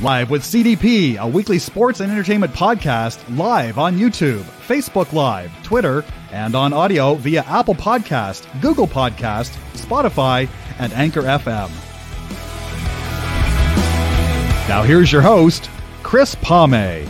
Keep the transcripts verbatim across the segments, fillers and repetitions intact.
Live with C D P, a weekly sports and entertainment podcast live on YouTube, Facebook Live, Twitter, and on audio via Apple Podcast, Google Podcast, Spotify, and Anchor F M. Now here's your host, Chris Palme.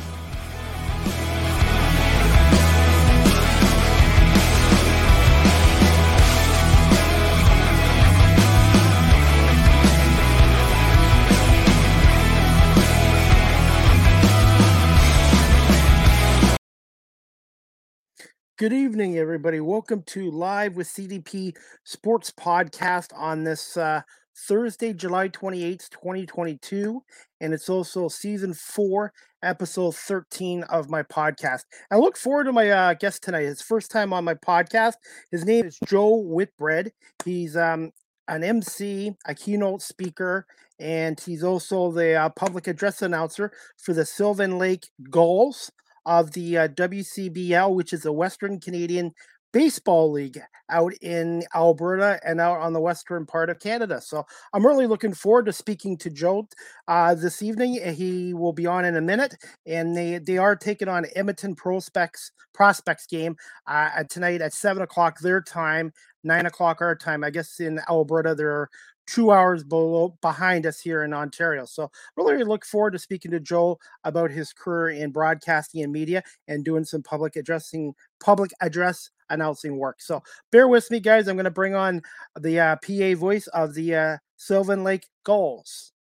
Good evening, everybody. Welcome to Live with C D P Sports Podcast on this uh, Thursday, July twenty-eighth, twenty twenty-two. And it's also season four, episode thirteen of my podcast. I look forward to my uh, guest tonight. His first time on my podcast. His name is Joe Whitbread. He's um, an M C, a keynote speaker, and he's also the uh, public address announcer for the Sylvan Lake Gulls of the uh, W C B L, which is the Western Canadian Baseball League out in Alberta and out on the western part of Canada. So I'm really looking forward to speaking to Joe uh, this evening. He will be on in a minute, and they, they are taking on Edmonton Prospects Prospects game uh, tonight at seven o'clock their time, nine o'clock our time. I guess in Alberta they're two hours below behind us here in Ontario. So really look forward to speaking to Joe about his career in broadcasting and media and doing some public addressing, public address announcing work. So bear with me, guys. I'm going to bring on the uh, P A voice of the uh, Sylvan Lake Gulls.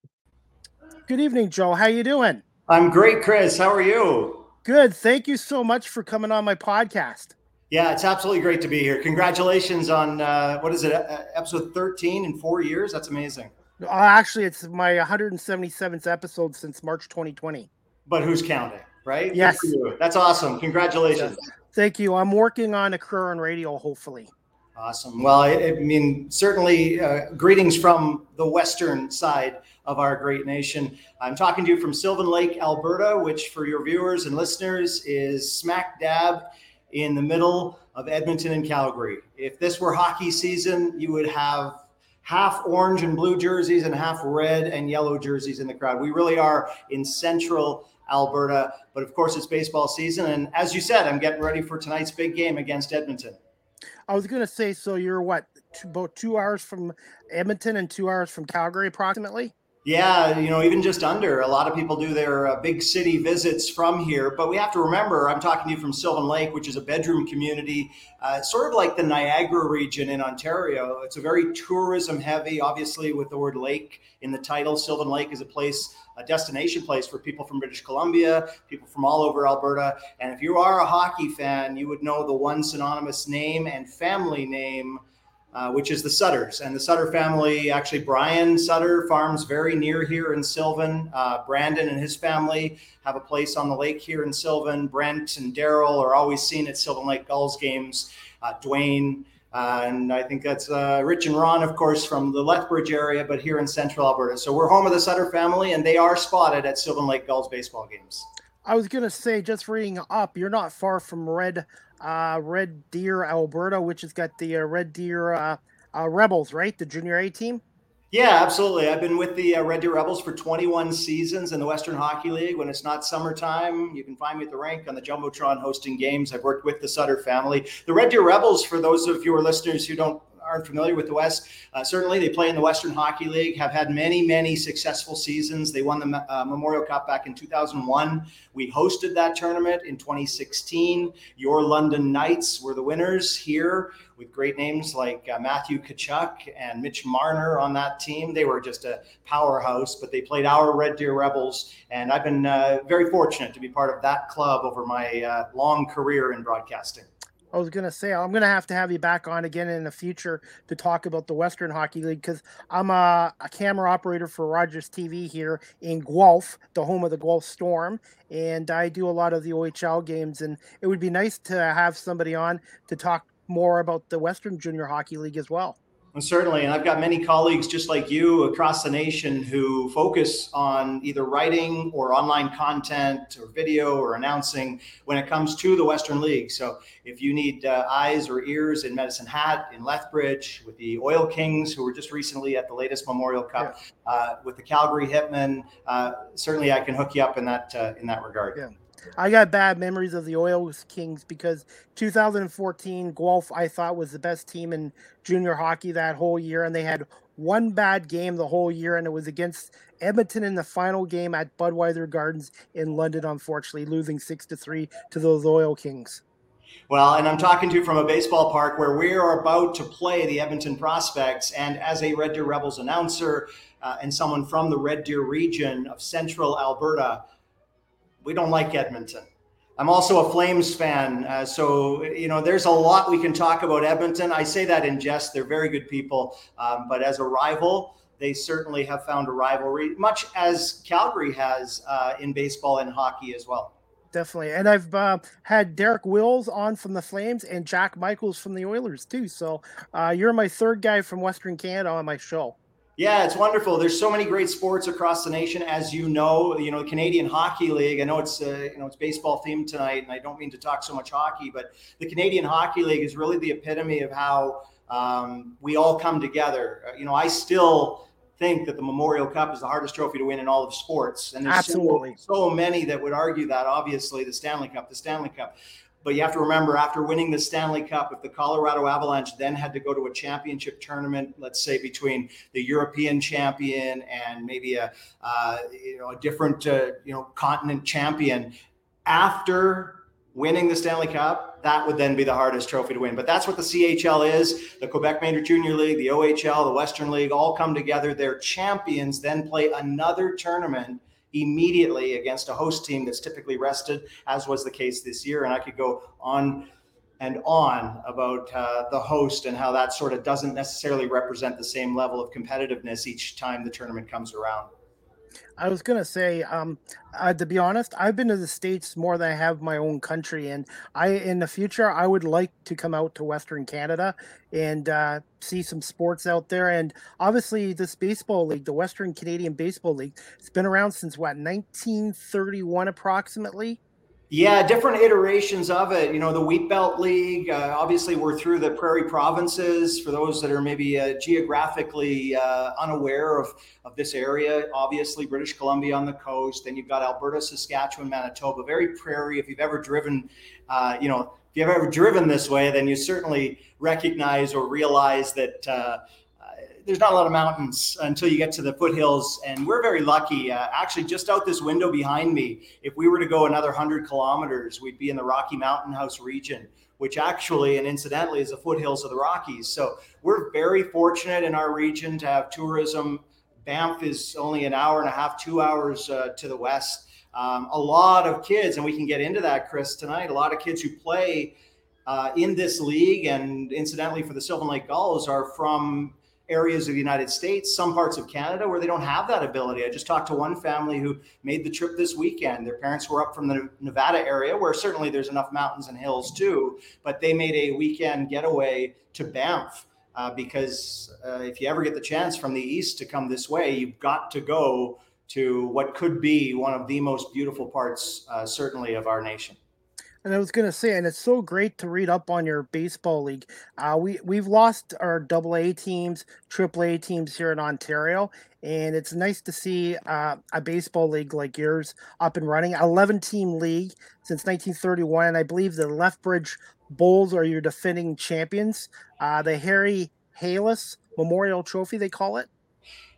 Good evening, Joe. How you doing? I'm great, Chris. How are you? Good. Thank you so much for coming on my podcast. Yeah, it's absolutely great to be here. Congratulations on, uh, what is it, uh, episode thirteen in four years? That's amazing. Uh, actually, it's my one hundred seventy-seventh episode since March twenty twenty. But who's counting, right? Yes. That's awesome. Congratulations. Yes. Thank you. I'm working on a career on radio, hopefully. Awesome. Well, I, I mean, certainly uh, greetings from the western side of our great nation. I'm talking to you from Sylvan Lake, Alberta, which for your viewers and listeners is smack dab in the middle of Edmonton and Calgary. If this were hockey season, you would have half orange and blue jerseys and half red and yellow jerseys in the crowd. We really are in central Alberta, but of course it's baseball season. And as you said, I'm getting ready for tonight's big game against Edmonton. I was going to say, so you're what, two, about two hours from Edmonton and two hours from Calgary approximately? Yeah, you know, even just under. A lot of people do their uh, big city visits from here, but we have to remember, I'm talking to you from Sylvan Lake, which is a bedroom community, uh, sort of like the Niagara region in Ontario. It's a very tourism heavy, obviously, with the word lake in the title. Sylvan Lake is a place, a destination place for people from British Columbia, people from all over Alberta. And if you are a hockey fan, you would know the one synonymous name and family name, Uh, which is the Sutters. And the Sutter family, actually Brian Sutter farms very near here in Sylvan. Uh, Brandon and his family have a place on the lake here in Sylvan. Brent and Daryl are always seen at Sylvan Lake Gulls games. Uh, Dwayne, uh, and I think that's uh, Rich and Ron, of course, from the Lethbridge area, but here in central Alberta. So we're home of the Sutter family, and they are spotted at Sylvan Lake Gulls baseball games. I was going to say, just reading up, you're not far from Red Uh, Red Deer, Alberta, which has got the uh, Red Deer uh, uh, Rebels, right? The Junior A team? Yeah, absolutely. I've been with the uh, Red Deer Rebels for twenty-one seasons in the Western Hockey League. When it's not summertime, you can find me at the rink on the Jumbotron hosting games. I've worked with the Sutter family. The Red Deer Rebels, for those of your listeners who don't aren't familiar with the West, uh, certainly they play in the Western Hockey League, have had many, many successful seasons. They won the uh, Memorial Cup back in two thousand one. We hosted that tournament in twenty sixteen. Your London Knights were the winners here with great names like uh, Matthew Tkachuk and Mitch Marner on that team. They were just a powerhouse, but they played our Red Deer Rebels. And I've been uh, very fortunate to be part of that club over my uh, long career in broadcasting. I was going to say, I'm going to have to have you back on again in the future to talk about the Western Hockey League, because I'm a, a camera operator for Rogers T V here in Guelph, the home of the Guelph Storm, and I do a lot of the O H L games, and it would be nice to have somebody on to talk more about the Western Junior Hockey League as well. And certainly, and I've got many colleagues just like you across the nation who focus on either writing or online content or video or announcing when it comes to the Western League. So if you need uh, eyes or ears in Medicine Hat, in Lethbridge, with the Oil Kings, who were just recently at the latest Memorial Cup, yeah. uh, with the Calgary Hitmen, uh, certainly I can hook you up in that uh, in that regard. Yeah. I got bad memories of the Oil Kings because two thousand fourteen Guelph, I thought, was the best team in junior hockey that whole year, and they had one bad game the whole year, and it was against Edmonton in the final game at Budweiser Gardens in London, unfortunately, losing six to three to those Oil Kings. Well, and I'm talking to you from a baseball park where we are about to play the Edmonton Prospects, and as a Red Deer Rebels announcer uh, and someone from the Red Deer region of central Alberta, we don't like Edmonton. I'm also a Flames fan. Uh, so, you know, there's a lot we can talk about Edmonton. I say that in jest. They're very good people. Um, but as a rival, they certainly have found a rivalry, much as Calgary has uh, in baseball and hockey as well. Definitely. And I've uh, had Derek Wills on from the Flames and Jack Michaels from the Oilers, too. So uh, you're my third guy from Western Canada on my show. Yeah, it's wonderful. There's so many great sports across the nation, as you know. You know, the Canadian Hockey League. I know it's uh, you know it's baseball themed tonight, and I don't mean to talk so much hockey, but the Canadian Hockey League is really the epitome of how um, we all come together. You know, I still think that the Memorial Cup is the hardest trophy to win in all of sports, and there's absolutely so, so many that would argue that. Obviously, the Stanley Cup, the Stanley Cup. But you have to remember, after winning the Stanley Cup, if the Colorado Avalanche then had to go to a championship tournament, let's say between the European champion and maybe a uh, you know a different uh, you know continent champion, after winning the Stanley Cup, that would then be the hardest trophy to win. But that's what the C H L is, the Quebec Major Junior League, the O H L, the Western League, all come together. Their champions then play another tournament immediately against a host team that's typically rested, as was the case this year. And I could go on and on about uh, the host and how that sort of doesn't necessarily represent the same level of competitiveness each time the tournament comes around. I was going to say, um, uh, to be honest, I've been to the States more than I have my own country. And I, in the future, I would like to come out to Western Canada and uh, see some sports out there. And obviously this baseball league, the Western Canadian Baseball League, it's been around since what, nineteen thirty-one approximately? Yeah, different iterations of it. You know, the Wheat Belt League, uh, obviously we're through the Prairie Provinces. For those that are maybe uh, geographically uh, unaware of, of this area, obviously British Columbia on the coast. Then you've got Alberta, Saskatchewan, Manitoba, very prairie. If you've ever driven, uh, you know, if you've ever driven this way, then you certainly recognize or realize that uh, there's not a lot of mountains until you get to the foothills. And we're very lucky. Uh, actually, just out this window behind me, if we were to go another one hundred kilometers, we'd be in the Rocky Mountain House region, which actually and incidentally is the foothills of the Rockies. So we're very fortunate in our region to have tourism. Banff is only an hour and a half, two hours uh, to the west. Um, a lot of kids, and we can get into that, Chris, tonight, a lot of kids who play uh, in this league and incidentally for the Sylvan Lake Gulls are from areas of the United States, some parts of Canada where they don't have that ability. I just talked to one family who made the trip this weekend. Their parents were up from the Nevada area where certainly there's enough mountains and hills too, but they made a weekend getaway to Banff uh, because uh, if you ever get the chance from the east to come this way, you've got to go to what could be one of the most beautiful parts uh, certainly of our nation. And I was going to say, and it's so great to read up on your baseball league. Uh, we, we've lost our double A teams, triple A teams here in Ontario, and it's nice to see uh, a baseball league like yours up and running. eleven-team league since nineteen thirty-one, and I believe the Lethbridge Bulls are your defending champions. Uh, the Harry Halas Memorial Trophy, they call it.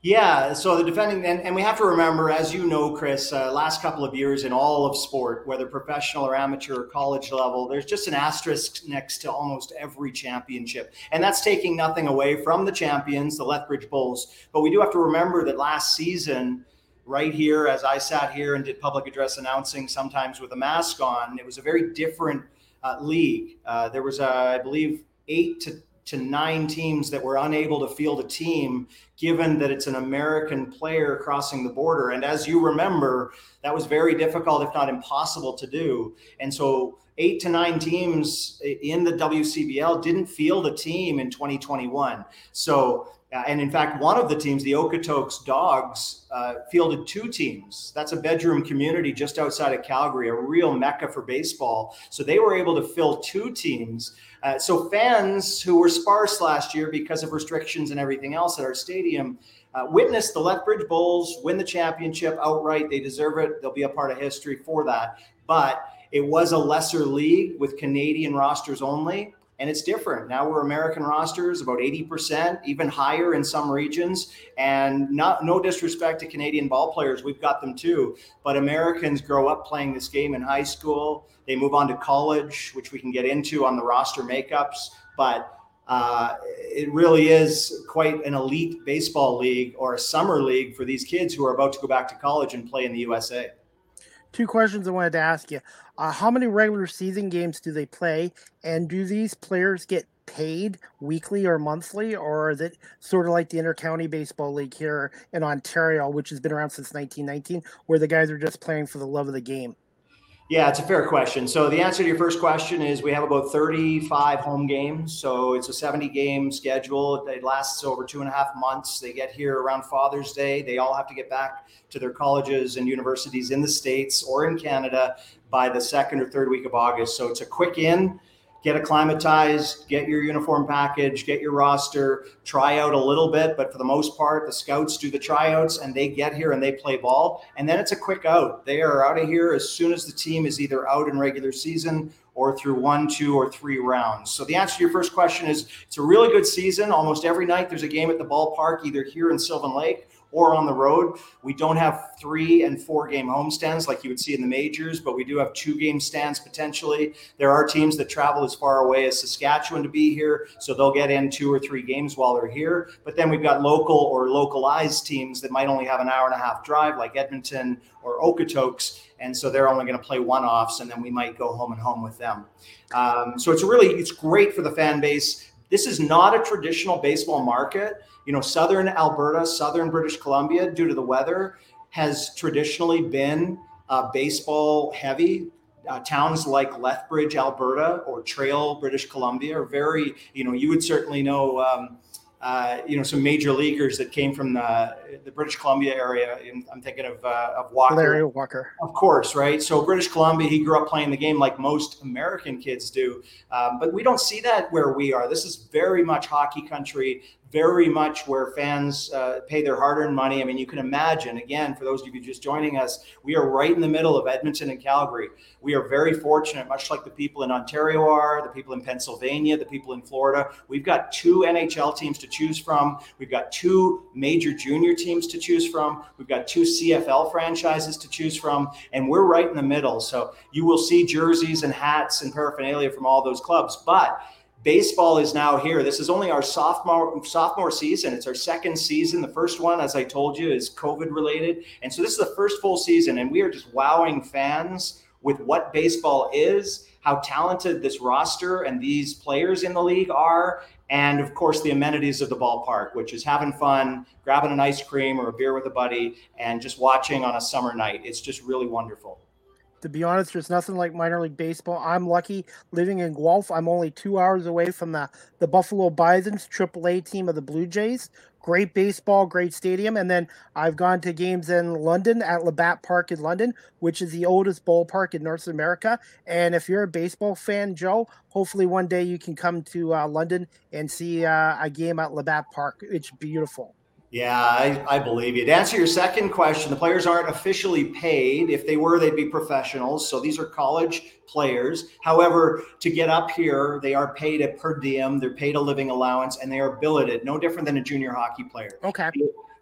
Yeah, so the defending, and, and we have to remember, as you know, Chris, uh, last couple of years in all of sport, whether professional or amateur or college level, there's just an asterisk next to almost every championship. And that's taking nothing away from the champions, the Lethbridge Bulls. But we do have to remember that last season, right here, as I sat here and did public address announcing, sometimes with a mask on, it was a very different uh, league. Uh, there was, uh, I believe, eight to to nine teams that were unable to field a team, given that it's an American player crossing the border. And as you remember, that was very difficult, if not impossible, to do. And so eight to nine teams in the W C B L didn't field a team in twenty twenty-one. So, uh, and in fact, one of the teams, the Okotoks Dogs, uh, fielded two teams. That's a bedroom community just outside of Calgary, a real mecca for baseball. So they were able to fill two teams. Uh, so fans who were sparse last year because of restrictions and everything else at our stadium uh, witnessed the Lethbridge Bulls win the championship outright. They deserve it. They'll be a part of history for that. But it was a lesser league with Canadian rosters only, and it's different. Now we're American rosters, about eighty percent, even higher in some regions. And not no disrespect to Canadian ballplayers, we've got them too. But Americans grow up playing this game in high school. They move on to college, which we can get into on the roster makeups. But uh, it really is quite an elite baseball league or a summer league for these kids who are about to go back to college and play in the U S A. Two questions I wanted to ask you. Uh, how many regular season games do they play? And do these players get paid weekly or monthly? Or is it sort of like the Intercounty Baseball League here in Ontario, which has been around since nineteen nineteen, where the guys are just playing for the love of the game? Yeah, it's a fair question. So the answer to your first question is we have about thirty-five home games. So it's a seventy-game schedule. It lasts over two and a half months. They get here around Father's Day. They all have to get back to their colleges and universities in the States or in Canada by the second or third week of August. So it's a quick in, get acclimatized, get your uniform package, get your roster, try out a little bit. But for the most part, the scouts do the tryouts and they get here and they play ball. And then it's a quick out. They are out of here as soon as the team is either out in regular season or through one, two, or three rounds. So the answer to your first question is it's a really good season. Almost every night there's a game at the ballpark, either here in Sylvan Lake or on the road. We don't have three and four game homestands like you would see in the majors, but we do have two game stands potentially. There are teams that travel as far away as Saskatchewan to be here, so they'll get in two or three games while they're here. But then we've got local or localized teams that might only have an hour and a half drive, like Edmonton or Okotoks, and so they're only going to play one-offs, and then we might go home and home with them. Um, so it's really, it's great for the fan base. This is not a traditional baseball market. You know, Southern Alberta, Southern British Columbia, due to the weather, has traditionally been uh, baseball heavy. Uh, towns like Lethbridge, Alberta, or Trail, British Columbia are very, you know, you would certainly know, um, uh, you know, some major leaguers that came from the, the British Columbia area. And I'm thinking of, uh, of Walker. Larry Walker. Of course, right? So British Columbia, he grew up playing the game like most American kids do. Um, but we don't see that where we are. This is very much hockey country, very much where fans uh, pay their hard-earned money. I mean, you can imagine, again, for those of you just joining us, we are right in the middle of Edmonton and Calgary. We are very fortunate, much like the people in Ontario are, the people in Pennsylvania, the people in Florida. We've got two N H L teams to choose from. We've got two major junior teams to choose from. We've got two C F L franchises to choose from, and we're right in the middle. So you will see jerseys and hats and paraphernalia from all those clubs, but baseball is now here. This is only our sophomore sophomore season. It's our second season. The first one, as I told you, is COVID related. And so this is the first full season, and we are just wowing fans with what baseball is, how talented this roster and these players in the league are, and of course the amenities of the ballpark, which is having fun, grabbing an ice cream or a beer with a buddy, and just watching on a summer night. It's just really wonderful. To be honest, there's nothing like minor league baseball. I'm lucky living in Guelph. I'm only two hours away from the, the Buffalo Bison's triple A team of the Blue Jays. Great baseball, great stadium. And then I've gone to games in London at Labatt Park in London, which is the oldest ballpark in North America. And if you're a baseball fan, Joe, hopefully one day you can come to uh, London and see uh, a game at Labatt Park. It's beautiful. Yeah, I, I believe you. To answer your second question, the players aren't officially paid. If they were, they'd be professionals. So these are college players. However, to get up here, they are paid a per diem. They're paid a living allowance, and they are billeted, no different than a junior hockey player. Okay.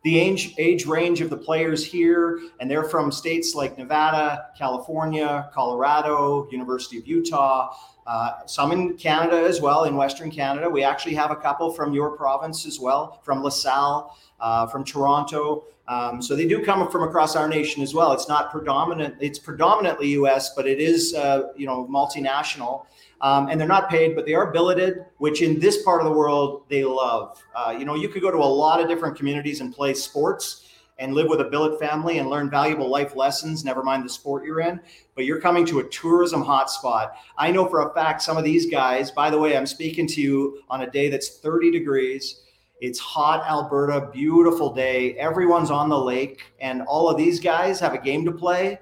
The age, age range of the players here, and they're from states like Nevada, California, Colorado, University of Utah, Uh, some in Canada as well, in Western Canada. We actually have a couple from your province as well, from LaSalle, uh, from Toronto. Um, so they do come from across our nation as well. It's not predominant. It's predominantly U S, but it is, uh, you know, multinational. Um, and they're not paid, but they are billeted, which in this part of the world, they love. Uh, you know, you could go to a lot of different communities and play sports and live with a billet family and learn valuable life lessons, never mind the sport you're in, but you're coming to a tourism hotspot. I know for a fact some of these guys, by the way, I'm speaking to you on a day that's thirty degrees. It's hot Alberta, beautiful day. Everyone's on the lake, and all of these guys have a game to play.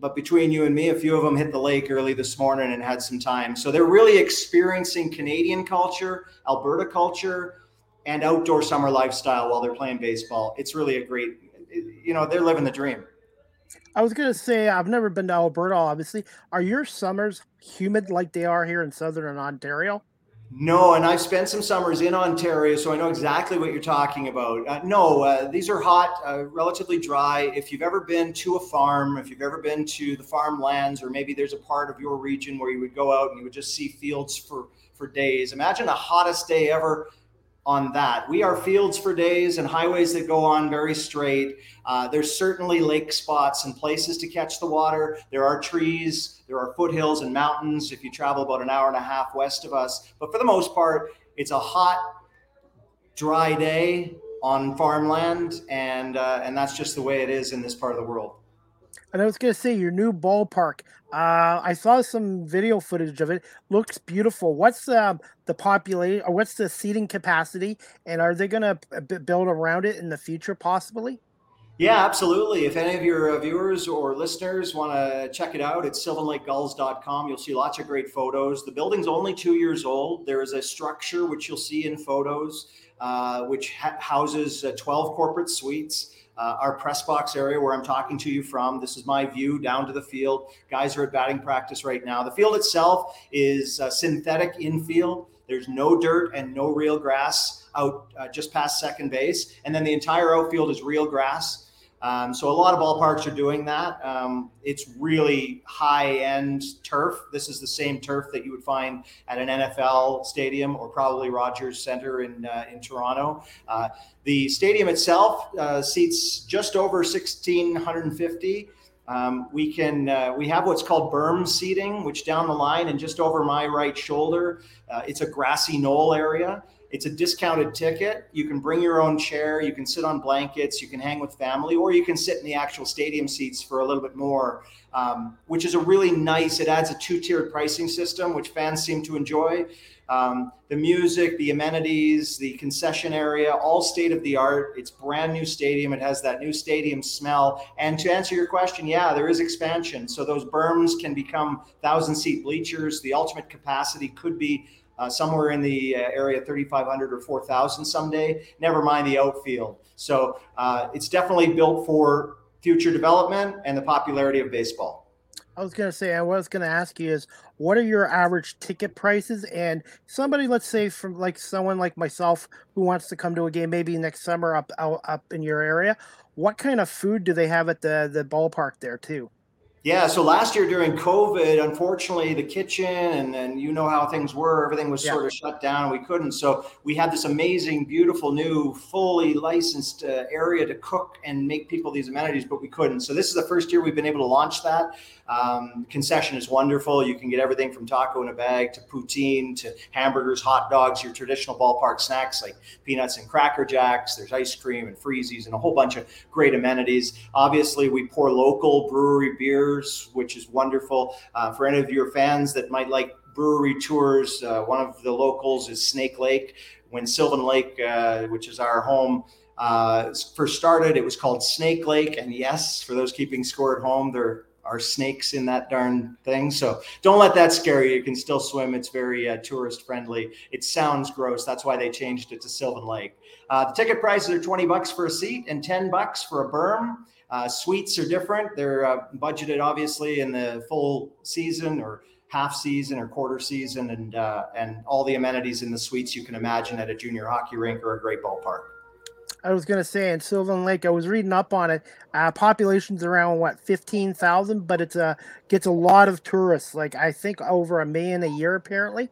But between you and me, a few of them hit the lake early this morning and had some time. So they're really experiencing Canadian culture, Alberta culture, and outdoor summer lifestyle while they're playing baseball. It's really a great, you know, they're living the dream. I was going to say, I've never been to Alberta, obviously. Are your summers humid like they are here in Southern Ontario? No, and I've spent some summers in Ontario, so I know exactly what you're talking about. Uh, no, uh, these are hot, uh, relatively dry. If you've ever been to a farm, if you've ever been to the farmlands, or maybe there's a part of your region where you would go out and you would just see fields for, for days. Imagine the hottest day ever on that. We are fields for days and highways that go on very straight. Uh, there's certainly lake spots and places to catch the water. There are trees, there are foothills and mountains if you travel about an hour and a half west of us. But for the most part, it's a hot, dry day on farmland. And, uh, and that's just the way it is in this part of the world. And I was going to say, your new ballpark, uh, I saw some video footage of it. Looks beautiful. What's uh, the population, or what's the seating capacity? And are they going to b- build around it in the future, possibly? Yeah, absolutely. If any of your viewers or listeners want to check it out, it's sylvan lake gulls dot com. You'll see lots of great photos. The building's only two years old. There is a structure, which you'll see in photos, uh, which ha- houses uh, twelve corporate suites. Uh, our press box area where I'm talking to you from. This is my view down to the field. Guys are at batting practice right now. The field itself is uh, synthetic infield. There's no dirt and no real grass out uh, just past second base. And then the entire outfield is real grass. Um, so a lot of ballparks are doing that. Um, it's really high-end turf. This is the same turf that you would find at an N F L stadium or probably Rogers Centre in uh, in Toronto. Uh, the stadium itself uh, seats just over one thousand six hundred fifty. Um, we can uh, we have what's called berm seating, which down the line and just over my right shoulder, uh, it's a grassy knoll area. It's a discounted ticket. You can bring your own chair. You can sit on blankets. You can hang with family, or you can sit in the actual stadium seats for a little bit more, um, which is a really nice, it adds a two-tiered pricing system, which fans seem to enjoy. Um, the music, the amenities, the concession area, all state of the art. It's brand new stadium. It has that new stadium smell. And to answer your question, yeah, there is expansion. So those berms can become thousand seat bleachers. The ultimate capacity could be Uh, somewhere in the uh, area thirty-five hundred or four thousand someday, never mind the outfield. So uh, it's definitely built for future development and the popularity of baseball. I was going to say, I was going to ask you is, what are your average ticket prices? And somebody, let's say from like someone like myself who wants to come to a game maybe next summer up up in your area, what kind of food do they have at the the ballpark there too? Yeah, so last year during COVID, unfortunately, the kitchen and, and you know how things were, everything was yeah. sort of shut down. We couldn't. So we had this amazing, beautiful, new, fully licensed uh, area to cook and make people these amenities, but we couldn't. So this is the first year we've been able to launch that. Um, concession is wonderful. You can get everything from taco in a bag to poutine to hamburgers, hot dogs, your traditional ballpark snacks like peanuts and Cracker Jacks. There's ice cream and freezies and a whole bunch of great amenities. Obviously, we pour local brewery beer, which is wonderful. Uh, for any of your fans that might like brewery tours, uh, one of the locals is Snake Lake. When Sylvan Lake, uh, which is our home, uh, first started, it was called Snake Lake. And yes, for those keeping score at home, there are snakes in that darn thing. So don't let that scare you. You can still swim. It's very uh, tourist friendly. It sounds gross. That's why they changed it to Sylvan Lake. Uh, the ticket prices are twenty bucks for a seat and ten bucks for a berm. Uh, suites are different. They're uh, budgeted, obviously, in the full season or half season or quarter season, and uh, and all the amenities in the suites you can imagine at a junior hockey rink or a great ballpark. I was going to say, in Sylvan Lake, I was reading up on it. Uh, population's around, what, fifteen thousand, but it's a, gets a lot of tourists, like I think over a million a year apparently.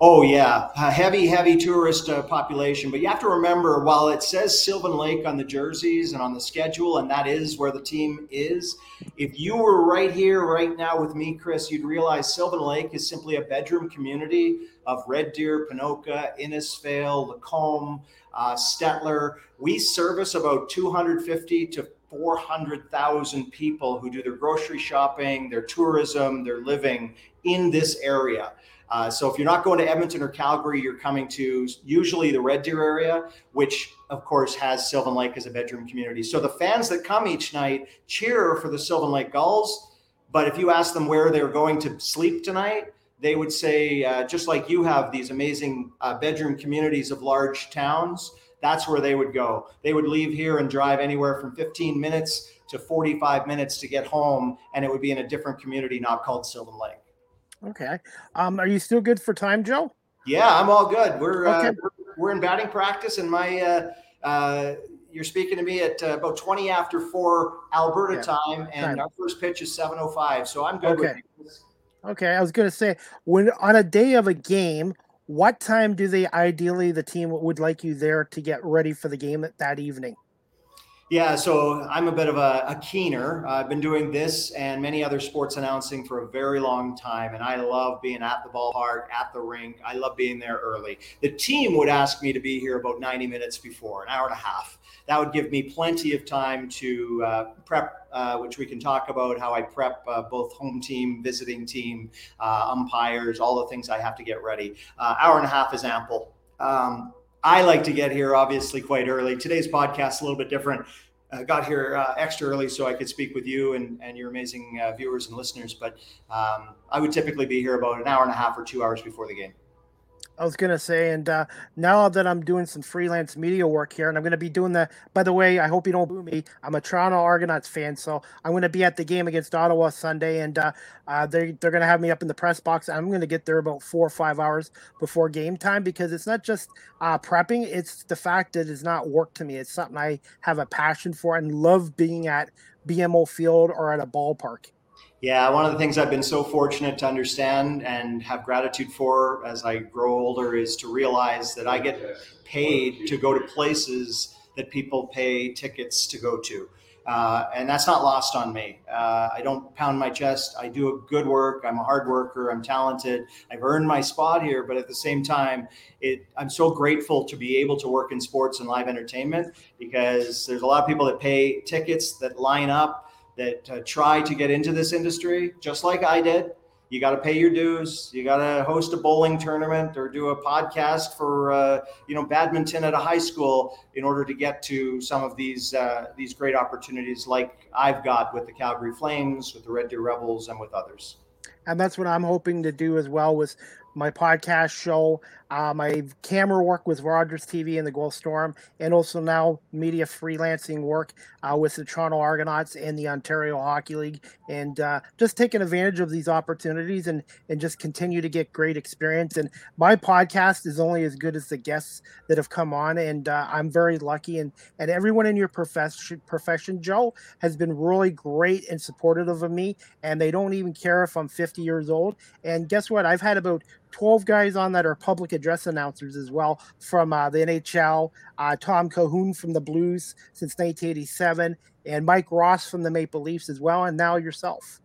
Oh, yeah. A heavy, heavy tourist uh, population. But you have to remember, while it says Sylvan Lake on the jerseys and on the schedule, and that is where the team is, if you were right here right now with me, Chris, you'd realize Sylvan Lake is simply a bedroom community of Red Deer, Pinoca, Innisfail, Lacombe, uh, Stettler. We service about two hundred fifty to four hundred thousand people who do their grocery shopping, their tourism, their living in this area. Uh, so if you're not going to Edmonton or Calgary, you're coming to usually the Red Deer area, which of course has Sylvan Lake as a bedroom community. So the fans that come each night cheer for the Sylvan Lake Gulls. But if you ask them where they're going to sleep tonight, they would say, uh, just like you have these amazing uh, bedroom communities of large towns, that's where they would go. They would leave here and drive anywhere from fifteen minutes to forty-five minutes to get home. And it would be in a different community, not called Sylvan Lake. Okay. Um, are you still good for time, Joe? Yeah, I'm all good. We're okay. uh, we're, we're in batting practice, and my uh, uh, you're speaking to me at uh, about twenty after four Alberta yeah. time, and right. our first pitch is seven oh five, so I'm good okay. with you. Okay, I was going to say, when on a day of a game, what time do they ideally, the team would like you there to get ready for the game that, that evening? Yeah, so I'm a bit of a, a keener. Uh, I've been doing this and many other sports announcing for a very long time, and I love being at the ballpark, at the rink. I love being there early. The team would ask me to be here about ninety minutes before, an hour and a half. That would give me plenty of time to uh, prep, uh, which we can talk about, how I prep uh, both home team, visiting team, uh, umpires, all the things I have to get ready. Uh, hour and a half is ample. Um, I like to get here, obviously, quite early. Today's podcast is a little bit different. I got here uh, extra early so I could speak with you and, and your amazing uh, viewers and listeners. But um, I would typically be here about an hour and a half or two hours before the game. I was going to say, and uh, now that I'm doing some freelance media work here, and I'm going to be doing the, by the way, I hope you don't boo me. I'm a Toronto Argonauts fan, so I'm going to be at the game against Ottawa Sunday, and uh, uh, they, they're going to have me up in the press box. I'm going to get there about four or five hours before game time, because it's not just uh, prepping. It's the fact that it's not work to me. It's something I have a passion for and love being at B M O Field or at a ballpark. Yeah, one of the things I've been so fortunate to understand and have gratitude for as I grow older is to realize that I get paid to go to places that people pay tickets to go to. Uh, and that's not lost on me. Uh, I don't pound my chest. I do a good work. I'm a hard worker. I'm talented. I've earned my spot here. But at the same time, it, I'm so grateful to be able to work in sports and live entertainment, because there's a lot of people that pay tickets, that line up, that uh, try to get into this industry, just like I did. You got to pay your dues. You got to host a bowling tournament or do a podcast for, uh, you know, badminton at a high school in order to get to some of these uh, these great opportunities like I've got with the Calgary Flames, with the Red Deer Rebels, and with others. And that's what I'm hoping to do as well, with my podcast show, uh, my camera work with Rogers T V and the Guelph Storm, and also now media freelancing work uh, with the Toronto Argonauts and the Ontario Hockey League, and uh, just taking advantage of these opportunities and, and just continue to get great experience. And my podcast is only as good as the guests that have come on, and uh, I'm very lucky. And, and everyone in your profession, profession, Joe, has been really great and supportive of me, and they don't even care if I'm fifty years old. And guess what? I've had about twelve guys on that are public address announcers as well, from uh, the N H L, uh, Tom Cahoon from the Blues since nineteen eighty-seven, and Mike Ross from the Maple Leafs as well, and now yourself.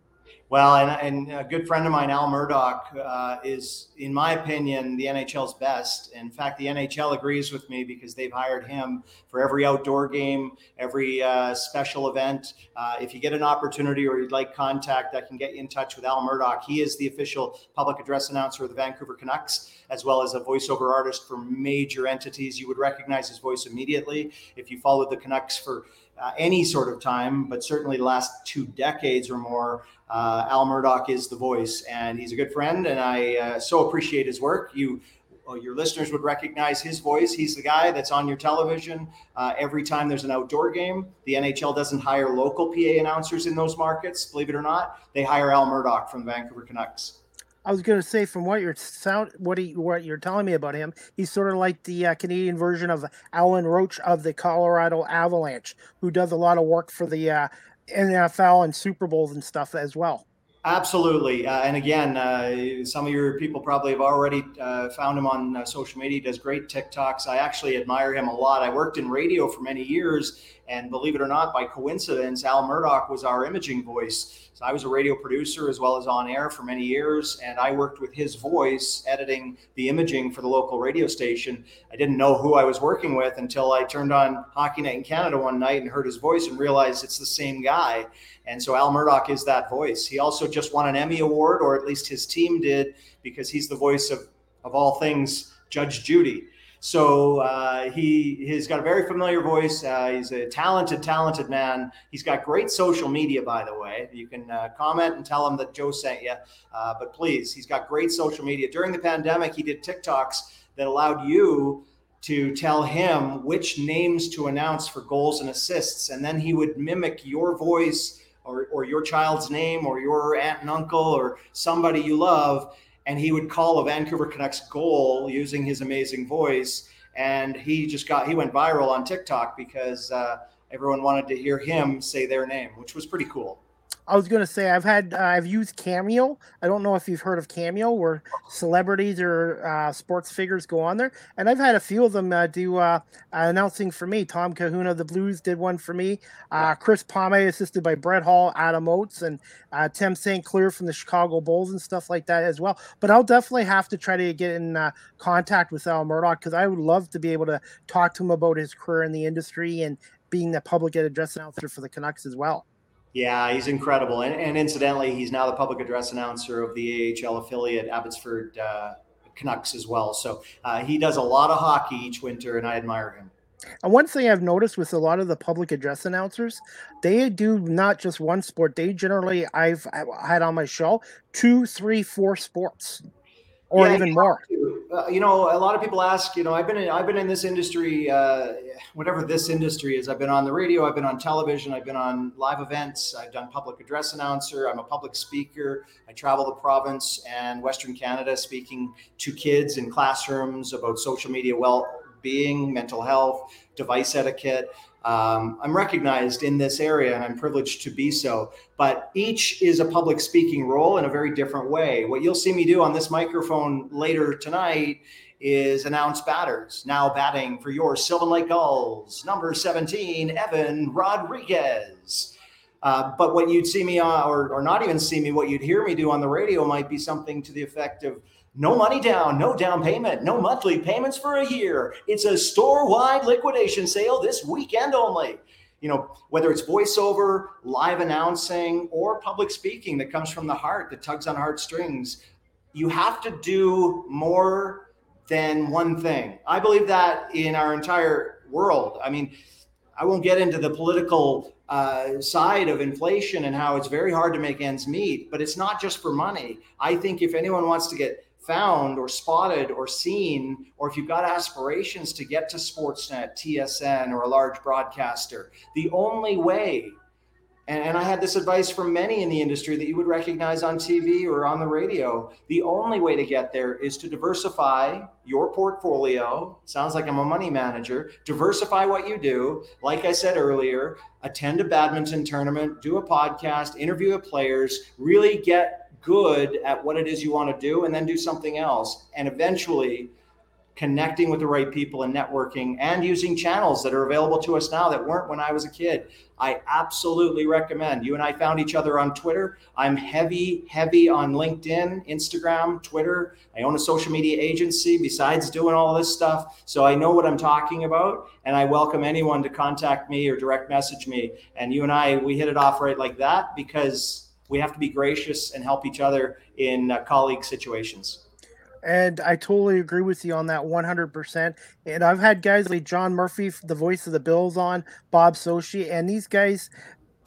Well, and, and a good friend of mine, Al Murdoch, uh, is, in my opinion, the N H L's best. In fact, the N H L agrees with me, because they've hired him for every outdoor game, every uh, special event. Uh, if you get an opportunity or you'd like contact, I can get you in touch with Al Murdoch. He is the official public address announcer of the Vancouver Canucks, as well as a voiceover artist for major entities. You would recognize his voice immediately if you followed the Canucks for Uh, any sort of time, but certainly the last two decades or more. uh, Al Murdoch is the voice, and he's a good friend, and I uh, so appreciate his work. You, well, your listeners would recognize his voice. He's the guy that's on your television uh, every time there's an outdoor game. The N H L doesn't hire local P A announcers in those markets, believe it or not. They hire Al Murdoch from the Vancouver Canucks. I was going to say, from what you're sound, what he, what you're telling me about him, he's sort of like the uh, Canadian version of Alan Roach of the Colorado Avalanche, who does a lot of work for the uh, N F L and Super Bowls and stuff as well. Absolutely. Uh, and again, uh, some of your people probably have already uh, found him on uh, social media. He does great TikToks. I actually admire him a lot. I worked in radio for many years, and believe it or not, by coincidence, Al Murdoch was our imaging voice. So I was a radio producer as well as on air for many years, and I worked with his voice editing the imaging for the local radio station. I didn't know who I was working with until I turned on Hockey Night in Canada one night and heard his voice and realized it's the same guy. And so Al Murdoch is that voice. He also just won an Emmy Award, or at least his team did, because he's the voice of, of all things, Judge Judy. So uh, he, he's got a very familiar voice. Uh, he's a talented, talented man. He's got great social media, by the way. You can uh, comment and tell him that Joe sent you. Uh, but please, he's got great social media. During the pandemic, he did TikToks that allowed you to tell him which names to announce for goals and assists. And then he would mimic your voice, or, or your child's name, or your aunt and uncle, or somebody you love. And he would call a Vancouver Canucks goal using his amazing voice. And he just got, he went viral on TikTok because uh, everyone wanted to hear him say their name, which was pretty cool. I was going to say, I've had, uh, I've used Cameo. I don't know if you've heard of Cameo, where celebrities or uh, sports figures go on there. And I've had a few of them uh, do uh, announcing for me. Tom Kahuna of the Blues did one for me. Uh, Chris Palme, assisted by Brett Hall, Adam Oates, and uh, Tim Saint Clair from the Chicago Bulls and stuff like that as well. But I'll definitely have to try to get in uh, contact with Al Murdoch, because I would love to be able to talk to him about his career in the industry and being the public address announcer for the Canucks as well. Yeah, he's incredible. And, and incidentally, he's now the public address announcer of the A H L affiliate, Abbotsford uh, Canucks, as well. So uh, he does a lot of hockey each winter, and I admire him. And one thing I've noticed with a lot of the public address announcers, they do not just one sport. They generally, I've had on my show, two, three, four sports, or yeah, even more. Uh, you know, a lot of people ask, you know, I've been in, I've been in this industry, uh, whatever this industry is. I've been on the radio, I've been on television, I've been on live events, I've done public address announcer, I'm a public speaker. I travel the province and Western Canada speaking to kids in classrooms about social media well-being, mental health, device etiquette. Um, I'm recognized in this area and I'm privileged to be so, but each is a public speaking role in a very different way. What you'll see me do on this microphone later tonight is announce batters. Now batting for your Sylvan Lake Gulls, number seventeen, Evan Rodriguez. Uh, but what you'd see me on, or, or not even see me, what you'd hear me do on the radio might be something to the effect of, no money down, no down payment, no monthly payments for a year. It's a store-wide liquidation sale this weekend only. You know, whether it's voiceover, live announcing, or public speaking that comes from the heart, that tugs on heartstrings, you have to do more than one thing. I believe that in our entire world. I mean, I won't get into the political uh, side of inflation and how it's very hard to make ends meet, but it's not just for money. I think if anyone wants to get found or spotted or seen, or if you've got aspirations to get to Sportsnet, T S N, or a large broadcaster, the only way, and, and I had this advice from many in the industry that you would recognize on T V or on the radio, the only way to get there is to diversify your portfolio. Sounds like I'm a money manager. Diversify what you do. Like I said earlier, attend a badminton tournament, do a podcast, interview with players, really get good at what it is you want to do, and then do something else. And eventually connecting with the right people and networking and using channels that are available to us now that weren't when I was a kid. I absolutely recommend. You and I found each other on Twitter. I'm heavy, heavy on LinkedIn, Instagram, Twitter. I own a social media agency besides doing all this stuff. So I know what I'm talking about, and I welcome anyone to contact me or direct message me. And you and I, we hit it off right like that, because we have to be gracious and help each other in uh, colleague situations. And I totally agree with you on that one hundred percent. And I've had guys like John Murphy, the voice of the Bills, on, Bob Sochi, and these guys,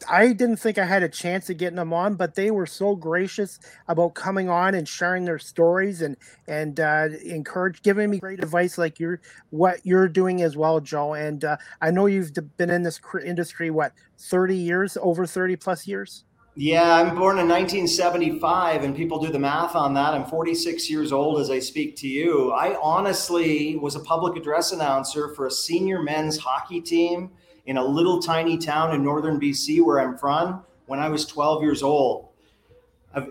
I didn't think I had a chance of getting them on, but they were so gracious about coming on and sharing their stories and and uh, encourage, giving me great advice like you're, what you're doing as well, Joe. And uh, I know you've been in this industry, what, thirty years, over thirty plus years? Yeah, I'm born in nineteen seventy-five, and people do the math on that. I'm forty-six years old as I speak to you. I honestly was a public address announcer for a senior men's hockey team in a little tiny town in northern B C where I'm from when I was twelve years old.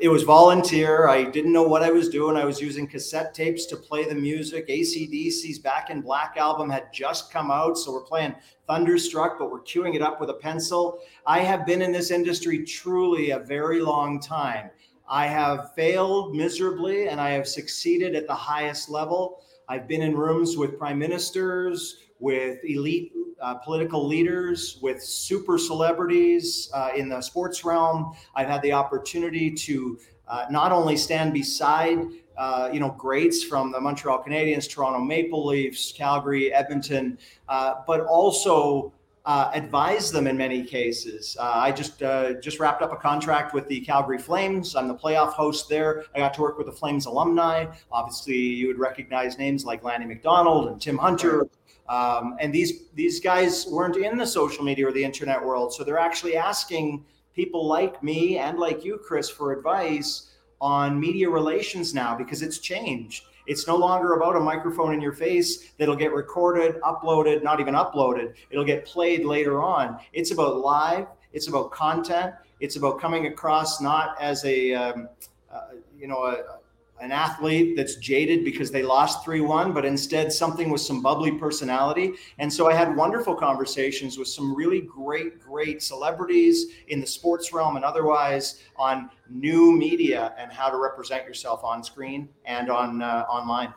It was volunteer. I didn't know what I was doing. I was using cassette tapes to play the music. A C D C's Back in Black album had just come out, so we're playing Thunderstruck, but we're queuing it up with a pencil. I have been in this industry truly a very long time. I have failed miserably, and I have succeeded at the highest level. I've been in rooms with prime ministers, with elite uh, political leaders, with super celebrities uh, in the sports realm. I've had the opportunity to uh, not only stand beside, uh, you know, greats from the Montreal Canadiens, Toronto Maple Leafs, Calgary, Edmonton, uh, but also uh, advise them in many cases. Uh, I just uh, just wrapped up a contract with the Calgary Flames. I'm the playoff host there. I got to work with the Flames alumni. Obviously, you would recognize names like Lanny McDonald and Tim Hunter. Um, and these these guys weren't in the social media or the internet world. So they're actually asking people like me and like you, Chris, for advice on media relations now, because it's changed. It's no longer about a microphone in your face that'll get recorded, uploaded, not even uploaded. It'll get played later on. It's about live. It's about content. It's about coming across not as a, um, uh, you know, a an athlete that's jaded because they lost three one, but instead something with some bubbly personality. And so I had wonderful conversations with some really great, great celebrities in the sports realm and otherwise on new media and how to represent yourself on screen and on uh, online.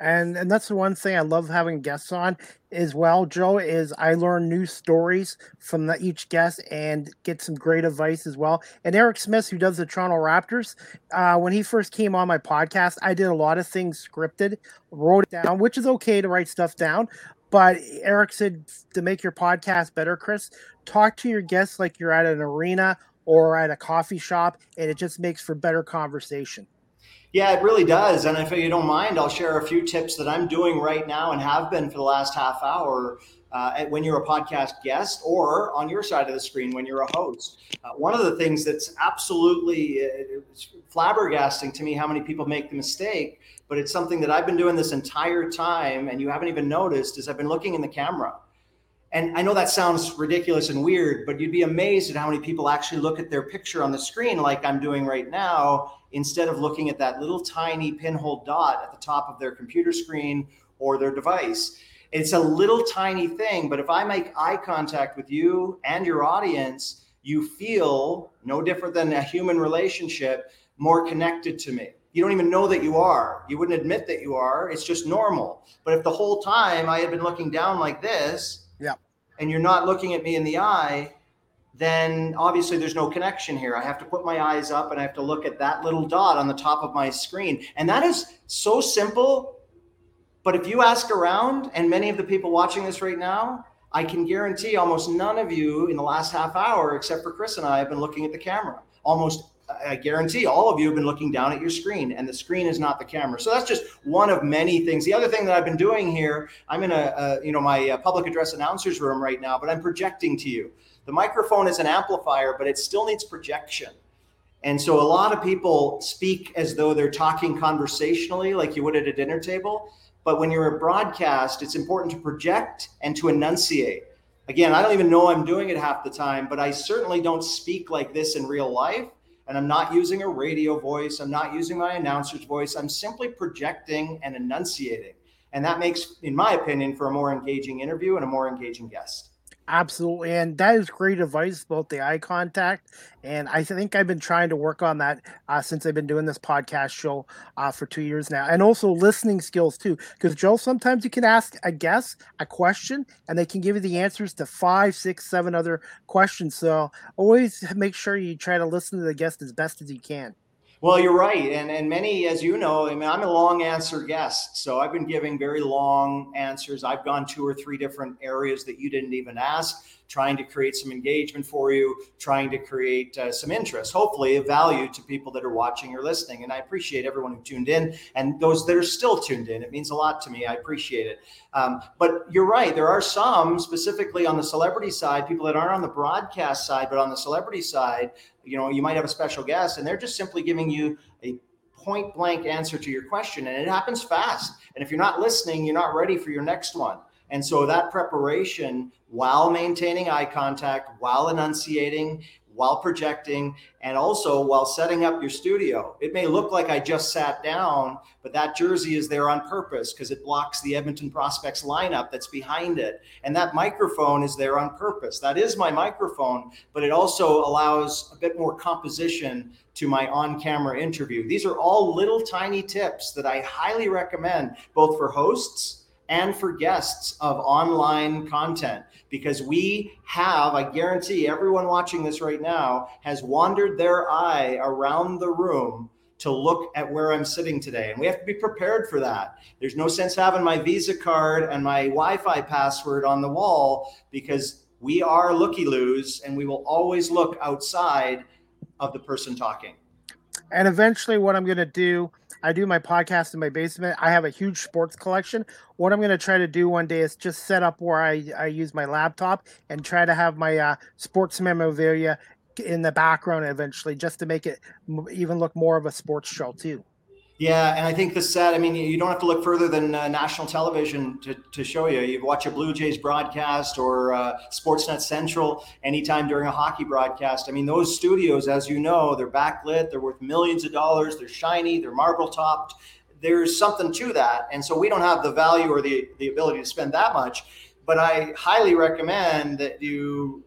And and that's the one thing I love having guests on as well, Joe, is I learn new stories from the, each guest and get some great advice as well. And Eric Smith, who does the Toronto Raptors, uh, when he first came on my podcast, I did a lot of things scripted, wrote it down, which is okay to write stuff down. But Eric said, to make your podcast better, Chris, talk to your guests like you're at an arena or at a coffee shop, and it just makes for better conversation. Yeah, it really does. And if you don't mind, I'll share a few tips that I'm doing right now and have been for the last half hour uh, at when you're a podcast guest or on your side of the screen when you're a host. Uh, one of the things that's absolutely uh, flabbergasting to me how many people make the mistake, but it's something that I've been doing this entire time and you haven't even noticed, is I've been looking in the camera. And I know that sounds ridiculous and weird, but you'd be amazed at how many people actually look at their picture on the screen like I'm doing right now, instead of looking at that little tiny pinhole dot at the top of their computer screen or their device. It's a little tiny thing, but if I make eye contact with you and your audience, you feel no different than a human relationship, more connected to me. You don't even know that you are. You wouldn't admit that you are. It's just normal. But if the whole time I had been looking down like this, yeah, and you're not looking at me in the eye, then obviously there's no connection here. I have to put my eyes up and I have to look at that little dot on the top of my screen. And that is so simple. But if you ask around, and many of the people watching this right now, I can guarantee almost none of you in the last half hour, except for Chris and I, have been looking at the camera. Almost, I guarantee all of you have been looking down at your screen, and the screen is not the camera. So that's just one of many things. The other thing that I've been doing here, I'm in a, a you know, my uh, public address announcer's room right now, but I'm projecting to you. The microphone is an amplifier, but it still needs projection. And so a lot of people speak as though they're talking conversationally like you would at a dinner table. But when you're a broadcast, it's important to project and to enunciate. Again, I don't even know I'm doing it half the time, but I certainly don't speak like this in real life. And I'm not using a radio voice. I'm not using my announcer's voice. I'm simply projecting and enunciating. And that makes, in my opinion, for a more engaging interview and a more engaging guest. Absolutely. And that is great advice about the eye contact. And I think I've been trying to work on that uh, since I've been doing this podcast show uh, for two years now. And also listening skills too, because Joe, sometimes you can ask a guest a question and they can give you the answers to five, six, seven other questions. So always make sure you try to listen to the guest as best as you can. Well, you're right. And and many, as you know, I mean, I'm a long answer guest. So I've been giving very long answers. I've gone two or three different areas that you didn't even ask. trying to create some engagement for you, trying to create uh, some interest, hopefully of value to people that are watching or listening. And I appreciate everyone who tuned in and those that are still tuned in. It means a lot to me. I appreciate it. Um, but you're right. There are some, specifically on the celebrity side, people that aren't on the broadcast side, but on the celebrity side, you know, you might have a special guest and they're just simply giving you a point blank answer to your question. And it happens fast. And if you're not listening, you're not ready for your next one. And so that preparation, while maintaining eye contact, while enunciating, while projecting, and also while setting up your studio. It may look like I just sat down, but that jersey is there on purpose because it blocks the Edmonton Prospects lineup that's behind it. And that microphone is there on purpose. That is my microphone, but it also allows a bit more composition to my on-camera interview. These are all little tiny tips that I highly recommend, both for hosts and for guests of online content, because we have, I guarantee everyone watching this right now has wandered their eye around the room to look at where I'm sitting today. And we have to be prepared for that. There's no sense having my Visa card and my Wi-Fi password on the wall, because we are looky-loos and we will always look outside of the person talking. And eventually what I'm going to do, I do my podcast in my basement. I have a huge sports collection. What I'm going to try to do one day is just set up where I, I use my laptop and try to have my uh, sports memorabilia in the background eventually, just to make it m- even look more of a sports show too. Yeah, and I think the set, I mean, you don't have to look further than uh, national television to, to show you. You watch a Blue Jays broadcast or uh, Sportsnet Central anytime during a hockey broadcast. I mean, those studios, as you know, they're backlit. They're worth millions of dollars. They're shiny. They're marble-topped. There's something to that. And so we don't have the value or the, the ability to spend that much. But I highly recommend that you...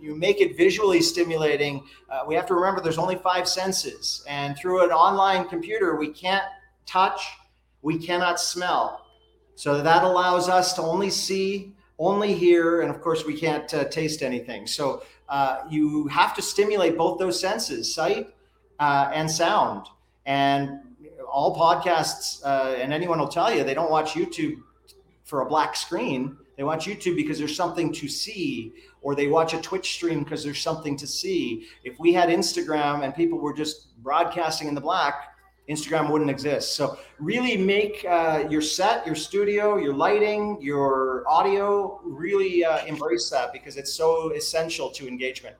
You make it visually stimulating. Uh, we have to remember there's only five senses. And through an online computer, we can't touch, we cannot smell. So that allows us to only see, only hear, and of course we can't uh, taste anything. So uh, you have to stimulate both those senses, sight uh, and sound. And all podcasts, uh, and anyone will tell you, they don't watch YouTube for a black screen. They watch YouTube because there's something to see, or they watch a Twitch stream because there's something to see. If we had Instagram and people were just broadcasting in the black, Instagram wouldn't exist. So really make uh, your set, your studio, your lighting, your audio, really uh, embrace that, because it's so essential to engagement.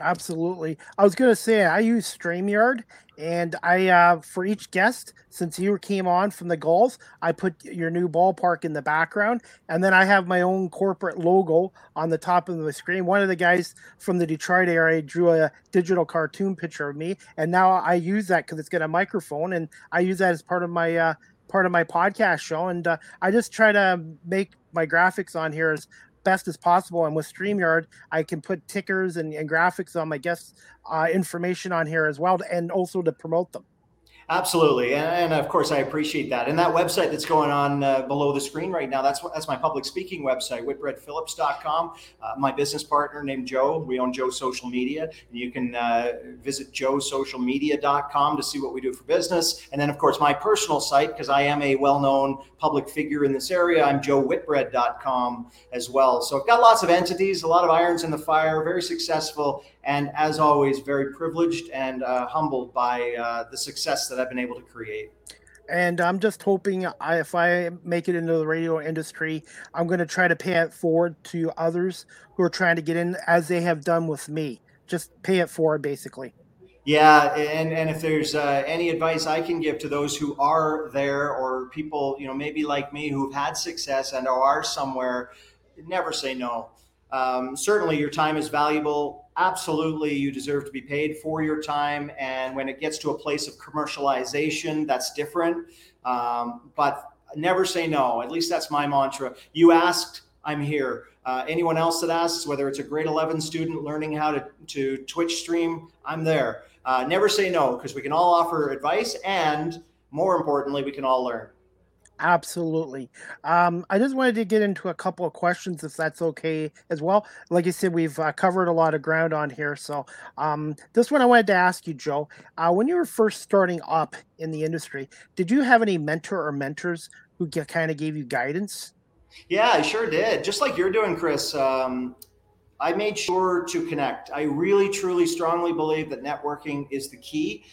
Absolutely. I was going to say, I use StreamYard, and I, uh, for each guest, since you came on from the Gulls, I put your new ballpark in the background, and then I have my own corporate logo on the top of the screen. One of the guys from the Detroit area drew a digital cartoon picture of me, and now I use that because it's got a microphone, and I use that as part of my, uh, part of my podcast show. And uh, I just try to make my graphics on here as best as possible, and with StreamYard I can put tickers and, and graphics on my guests' uh, information on here as well, to, and also to promote them. Absolutely, and, and of course I appreciate that. And that website that's going on uh, below the screen right now, that's that's my public speaking website, whitbread phillips dot com. Uh, my business partner named Joe, we own Joe Social Media, and you can uh, visit joe social media dot com to see what we do for business. And then of course my personal site, because I am a well-known public figure in this area, I'm joe whitbread dot com as well. So I've got lots of entities, a lot of irons in the fire, very successful, and as always, very privileged and uh, humbled by uh, the success that I've been able to create. And I'm just hoping I, if I make it into the radio industry, I'm going to try to pay it forward to others who are trying to get in, as they have done with me. Just pay it forward, basically. Yeah, and, and if there's uh, any advice I can give to those who are there, or people, you know, maybe like me who've had success and are somewhere, never say no. Um, certainly your time is valuable. Absolutely, you deserve to be paid for your time. And when it gets to a place of commercialization, that's different. Um, but never say no. At least that's my mantra. You asked, I'm here. Uh, anyone else that asks, whether it's a grade eleven student learning how to, to Twitch stream, I'm there. Uh, never say no, because we can all offer advice. And more importantly, we can all learn. Absolutely. Um, I just wanted to get into a couple of questions, if that's okay as well. Like I said, we've uh, covered a lot of ground on here. So um, this one I wanted to ask you, Joe, uh, when you were first starting up in the industry, did you have any mentor or mentors who get, kind of gave you guidance? Yeah, I sure did. Just like you're doing, Chris. Um, I made sure to connect. I really, truly, strongly believe that networking is the key.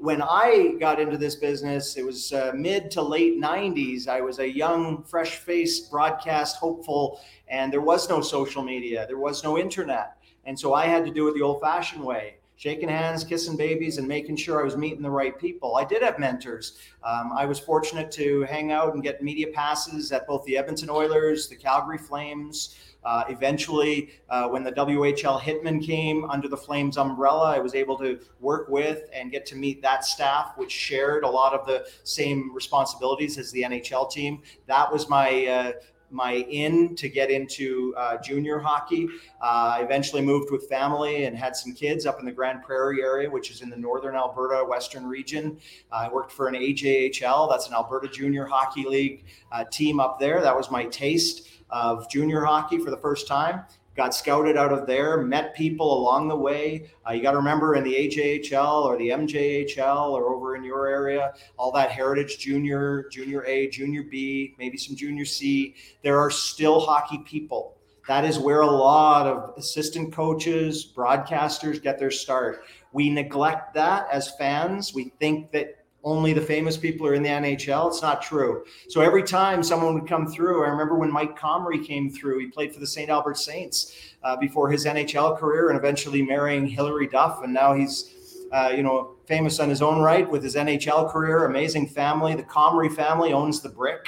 When I got into this business, it was uh, mid to late nineties. I was a young, fresh-faced broadcast hopeful, and there was no social media. There was no internet. And so I had to do it the old-fashioned way, shaking hands, kissing babies, and making sure I was meeting the right people. I did have mentors. Um, I was fortunate to hang out and get media passes at both the Edmonton Oilers, the Calgary Flames. Uh, eventually, uh, when the W H L Hitmen came under the Flames umbrella, I was able to work with and get to meet that staff, which shared a lot of the same responsibilities as the N H L team. That was my uh, my in to get into uh, junior hockey. Uh, I eventually moved with family and had some kids up in the Grand Prairie area, which is in the northern Alberta western region. Uh, I worked for an A J H L, that's an Alberta Junior Hockey League uh, team up there. That was my taste of junior hockey for the first time. Got scouted out of there, met people along the way. Uh, you got to remember, in the A J H L or the M J H L or over in your area, all that heritage junior, junior A, junior B, maybe some junior C, there are still hockey people. That is where a lot of assistant coaches, broadcasters get their start. We neglect that as fans. We think that only the famous people are in the N H L. It's not true. So every time someone would come through, I remember when Mike Comrie came through, he played for the Saint Albert Saints uh, before his N H L career and eventually marrying Hilary Duff. And now he's, uh, you know, famous on his own right with his N H L career, amazing family. The Comrie family owns The Brick.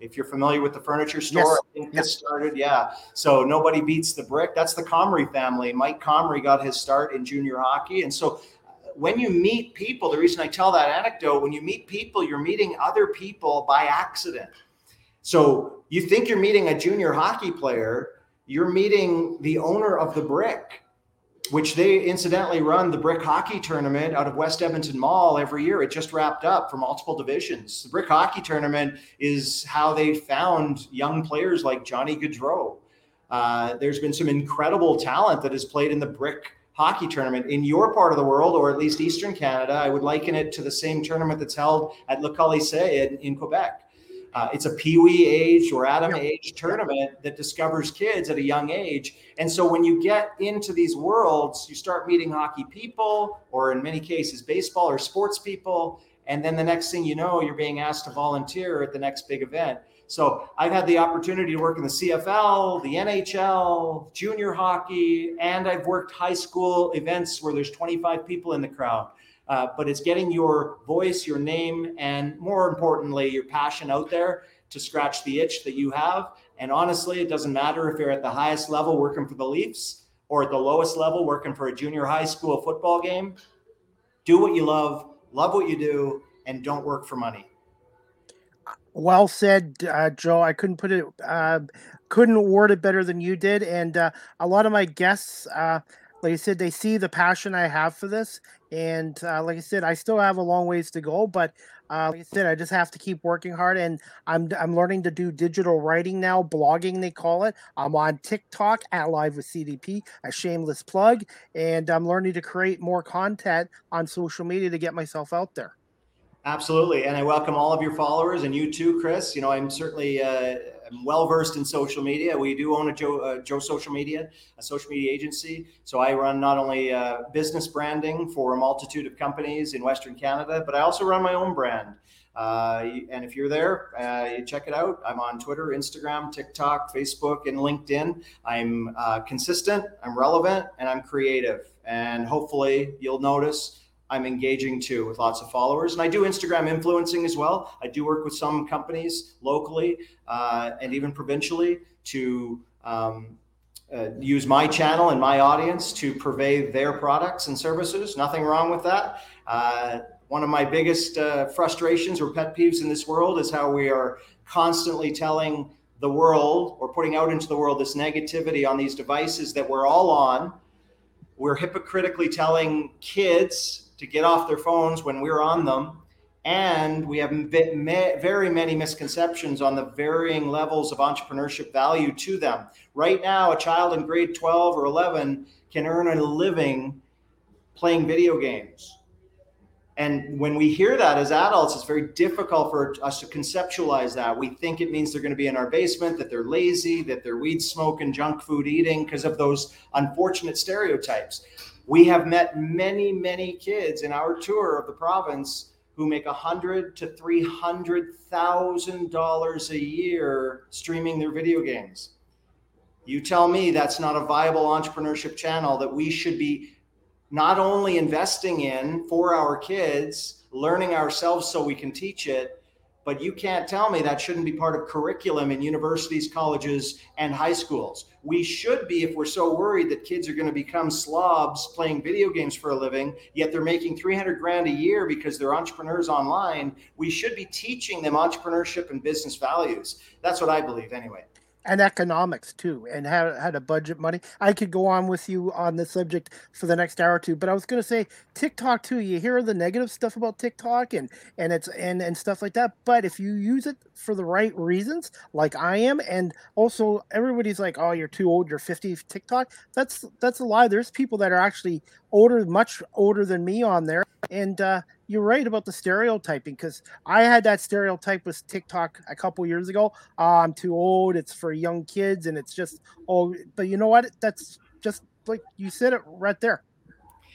If you're familiar with the furniture store, yes. I think yes. This started, yeah. So nobody beats The Brick. That's the Comrie family. Mike Comrie got his start in junior hockey. And so when you meet people, the reason I tell that anecdote, when you meet people, you're meeting other people by accident. So you think you're meeting a junior hockey player, you're meeting the owner of The Brick, which they incidentally run the Brick Hockey Tournament out of West Edmonton Mall every year. It just wrapped up for multiple divisions. The Brick Hockey Tournament is how they found young players like Johnny Gaudreau. Uh, there's been some incredible talent that has played in the Brick Hockey Tournament. In your part of the world, or at least Eastern Canada, I would liken it to the same tournament that's held at Le Colisée in, in Quebec. Uh, it's a peewee age or Adam yeah. age tournament that discovers kids at a young age. And so when you get into these worlds, you start meeting hockey people, or in many cases, baseball or sports people. And then the next thing you know, you're being asked to volunteer at the next big event. So I've had the opportunity to work in the C F L, the N H L, junior hockey, and I've worked high school events where there's twenty-five people in the crowd. Uh, but it's getting your voice, your name, and more importantly, your passion out there to scratch the itch that you have. And honestly, it doesn't matter if you're at the highest level working for the Leafs or at the lowest level working for a junior high school football game. Do what you love, love what you do, and don't work for money. Well said, uh, Joe. I couldn't put it, uh, couldn't word it better than you did. And uh, a lot of my guests, uh, like I said, they see the passion I have for this. And uh, like I said, I still have a long ways to go. But uh, like I said, I just have to keep working hard. And I'm I'm learning to do digital writing now, blogging they call it. I'm on TikTok at Live with C D P, a shameless plug. And I'm learning to create more content on social media to get myself out there. Absolutely. And I welcome all of your followers, and you too, Chris. You know, I'm certainly uh, I'm well-versed in social media. We do own a Joe, uh, Joe Social Media, a social media agency. So I run not only uh, business branding for a multitude of companies in Western Canada, but I also run my own brand. Uh, and if you're there, uh, you check it out. I'm on Twitter, Instagram, TikTok, Facebook, and LinkedIn. I'm uh, consistent, I'm relevant, and I'm creative. And hopefully you'll notice I'm engaging too with lots of followers. And I do Instagram influencing as well. I do work with some companies locally uh, and even provincially to um, uh, use my channel and my audience to purvey their products and services. Nothing wrong with that. Uh, one of my biggest uh, frustrations or pet peeves in this world is how we are constantly telling the world or putting out into the world this negativity on these devices that we're all on. We're hypocritically telling kids to get off their phones when we're on them. And we have very many misconceptions on the varying levels of entrepreneurship value to them. Right now, a child in grade twelve or eleven can earn a living playing video games. And when we hear that as adults, it's very difficult for us to conceptualize that. We think it means they're going to be in our basement, that they're lazy, that they're weed smoking, junk food eating, because of those unfortunate stereotypes. We have met many, many kids in our tour of the province who make one hundred thousand to three hundred thousand dollars a year streaming their video games. You tell me that's not a viable entrepreneurship channel that we should be not only investing in for our kids, learning ourselves so we can teach it, but you can't tell me that shouldn't be part of curriculum in universities, colleges, and high schools. We should be, if we're so worried that kids are going to become slobs playing video games for a living, yet they're making three hundred grand a year because they're entrepreneurs online. We should be teaching them entrepreneurship and business values. That's what I believe anyway. And economics too, and how, how to budget money. I could go on with you on this subject for the next hour or two, but I was going to say TikTok too. You hear the negative stuff about TikTok and and it's and, and stuff like that, but if you use it for the right reasons, like I am, and also everybody's like, "Oh, you're too old, you're fifty." TikTok, that's that's a lie. There's people that are actually older, much older than me on there, and uh, you're right about the stereotyping, because I had that stereotype with TikTok a couple years ago. Oh, I'm too old, it's for young kids, and it's just, oh, but you know what? That's just like you said it right there.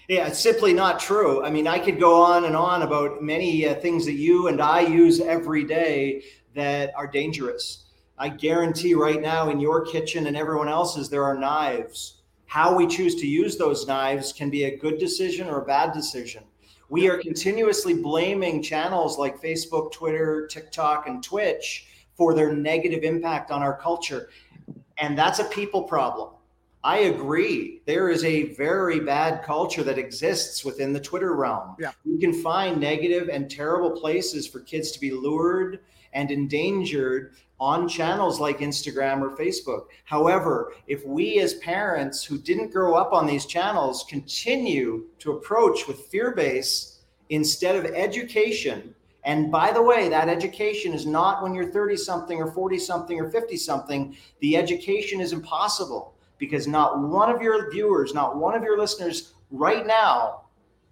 Yeah, it's simply not true. I mean, I could go on and on about many uh, things that you and I use every day that are dangerous. I guarantee right now in your kitchen and everyone else's, there are knives. How we choose to use those knives can be a good decision or a bad decision. We are continuously blaming channels like Facebook, Twitter, TikTok, and Twitch for their negative impact on our culture. And that's a people problem. I agree. There is a very bad culture that exists within the Twitter realm. Yeah. You can find negative and terrible places for kids to be lured and endangered on channels like Instagram or Facebook. However, if we as parents who didn't grow up on these channels continue to approach with fear-based instead of education, and by the way, that education is not when you're thirty-something or forty-something or fifty-something, the education is impossible, because not one of your viewers, not one of your listeners right now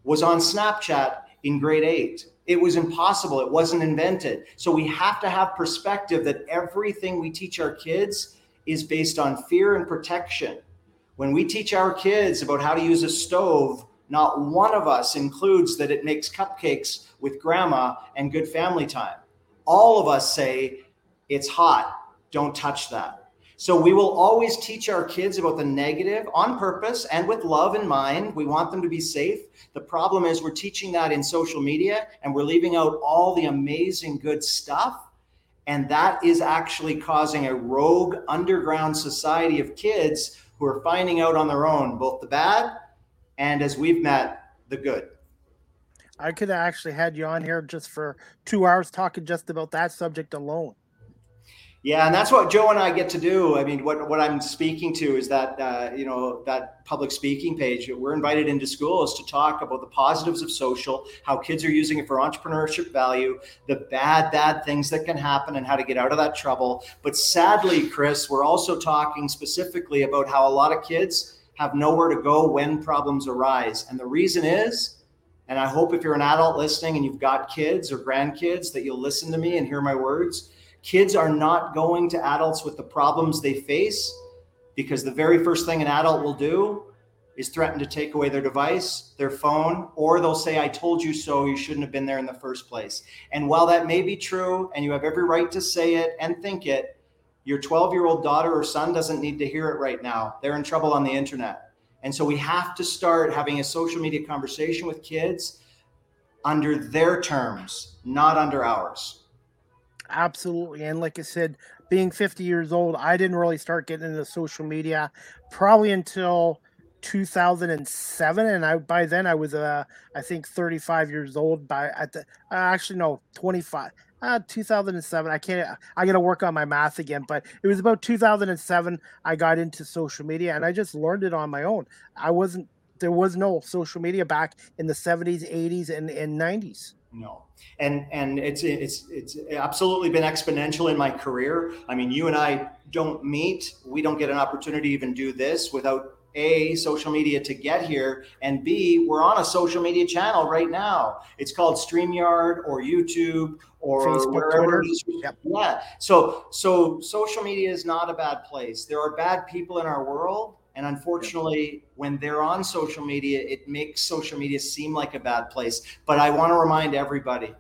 was on Snapchat in grade eight. It was impossible. It wasn't invented. So we have to have perspective that everything we teach our kids is based on fear and protection. When we teach our kids about how to use a stove, not one of us includes that it makes cupcakes with grandma and good family time. All of us say, it's hot, don't touch that. So we will always teach our kids about the negative on purpose and with love in mind. We want them to be safe. The problem is we're teaching that in social media and we're leaving out all the amazing good stuff. And that is actually causing a rogue underground society of kids who are finding out on their own, both the bad and, as we've met, the good. I could have actually had you on here just for two hours talking just about that subject alone. Yeah, and that's what Joe and I get to do. I mean, what, what I'm speaking to is that, uh, you know, that public speaking page. We're invited into schools to talk about the positives of social, how kids are using it for entrepreneurship value, the bad, bad things that can happen and how to get out of that trouble. But sadly, Chris, we're also talking specifically about how a lot of kids have nowhere to go when problems arise. And the reason is, and I hope if you're an adult listening and you've got kids or grandkids that you'll listen to me and hear my words, kids are not going to adults with the problems they face, because the very first thing an adult will do is threaten to take away their device, their phone, or they'll say, I told you so, you shouldn't have been there in the first place. And while that may be true, and you have every right to say it and think it, your twelve-year-old daughter or son doesn't need to hear it right now. They're in trouble on the internet. And so we have to start having a social media conversation with kids under their terms, not under ours. Absolutely. And like I said, being fifty years old, I didn't really start getting into social media probably until two thousand seven. And I, by then I was, uh, I think thirty-five years old by at the, uh, actually, no, twenty-five, uh, two thousand seven. I can't, I got to work on my math again, but it was about two thousand seven. I got into social media and I just learned it on my own. I wasn't, there was no social media back in the seventies, eighties and, and nineties. No. And and it's it's it's absolutely been exponential in my career. I mean, you and I don't meet. We don't get an opportunity to even do this without A, social media to get here, and B, we're on a social media channel right now. It's called StreamYard or YouTube or Facebook, wherever. Yep. Yeah. So, so social media is not a bad place. There are bad people in our world. And unfortunately, yep. when they're on social media, it makes social media seem like a bad place. But I want to remind everybody,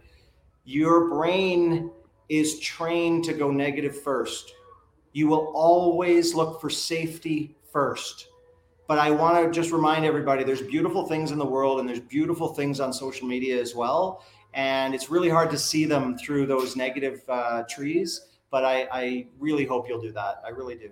your brain is trained to go negative first. You will always look for safety first. But I want to just remind everybody, there's beautiful things in the world and there's beautiful things on social media as well. And it's really hard to see them through those negative uh, trees. But I, I really hope you'll do that. I really do.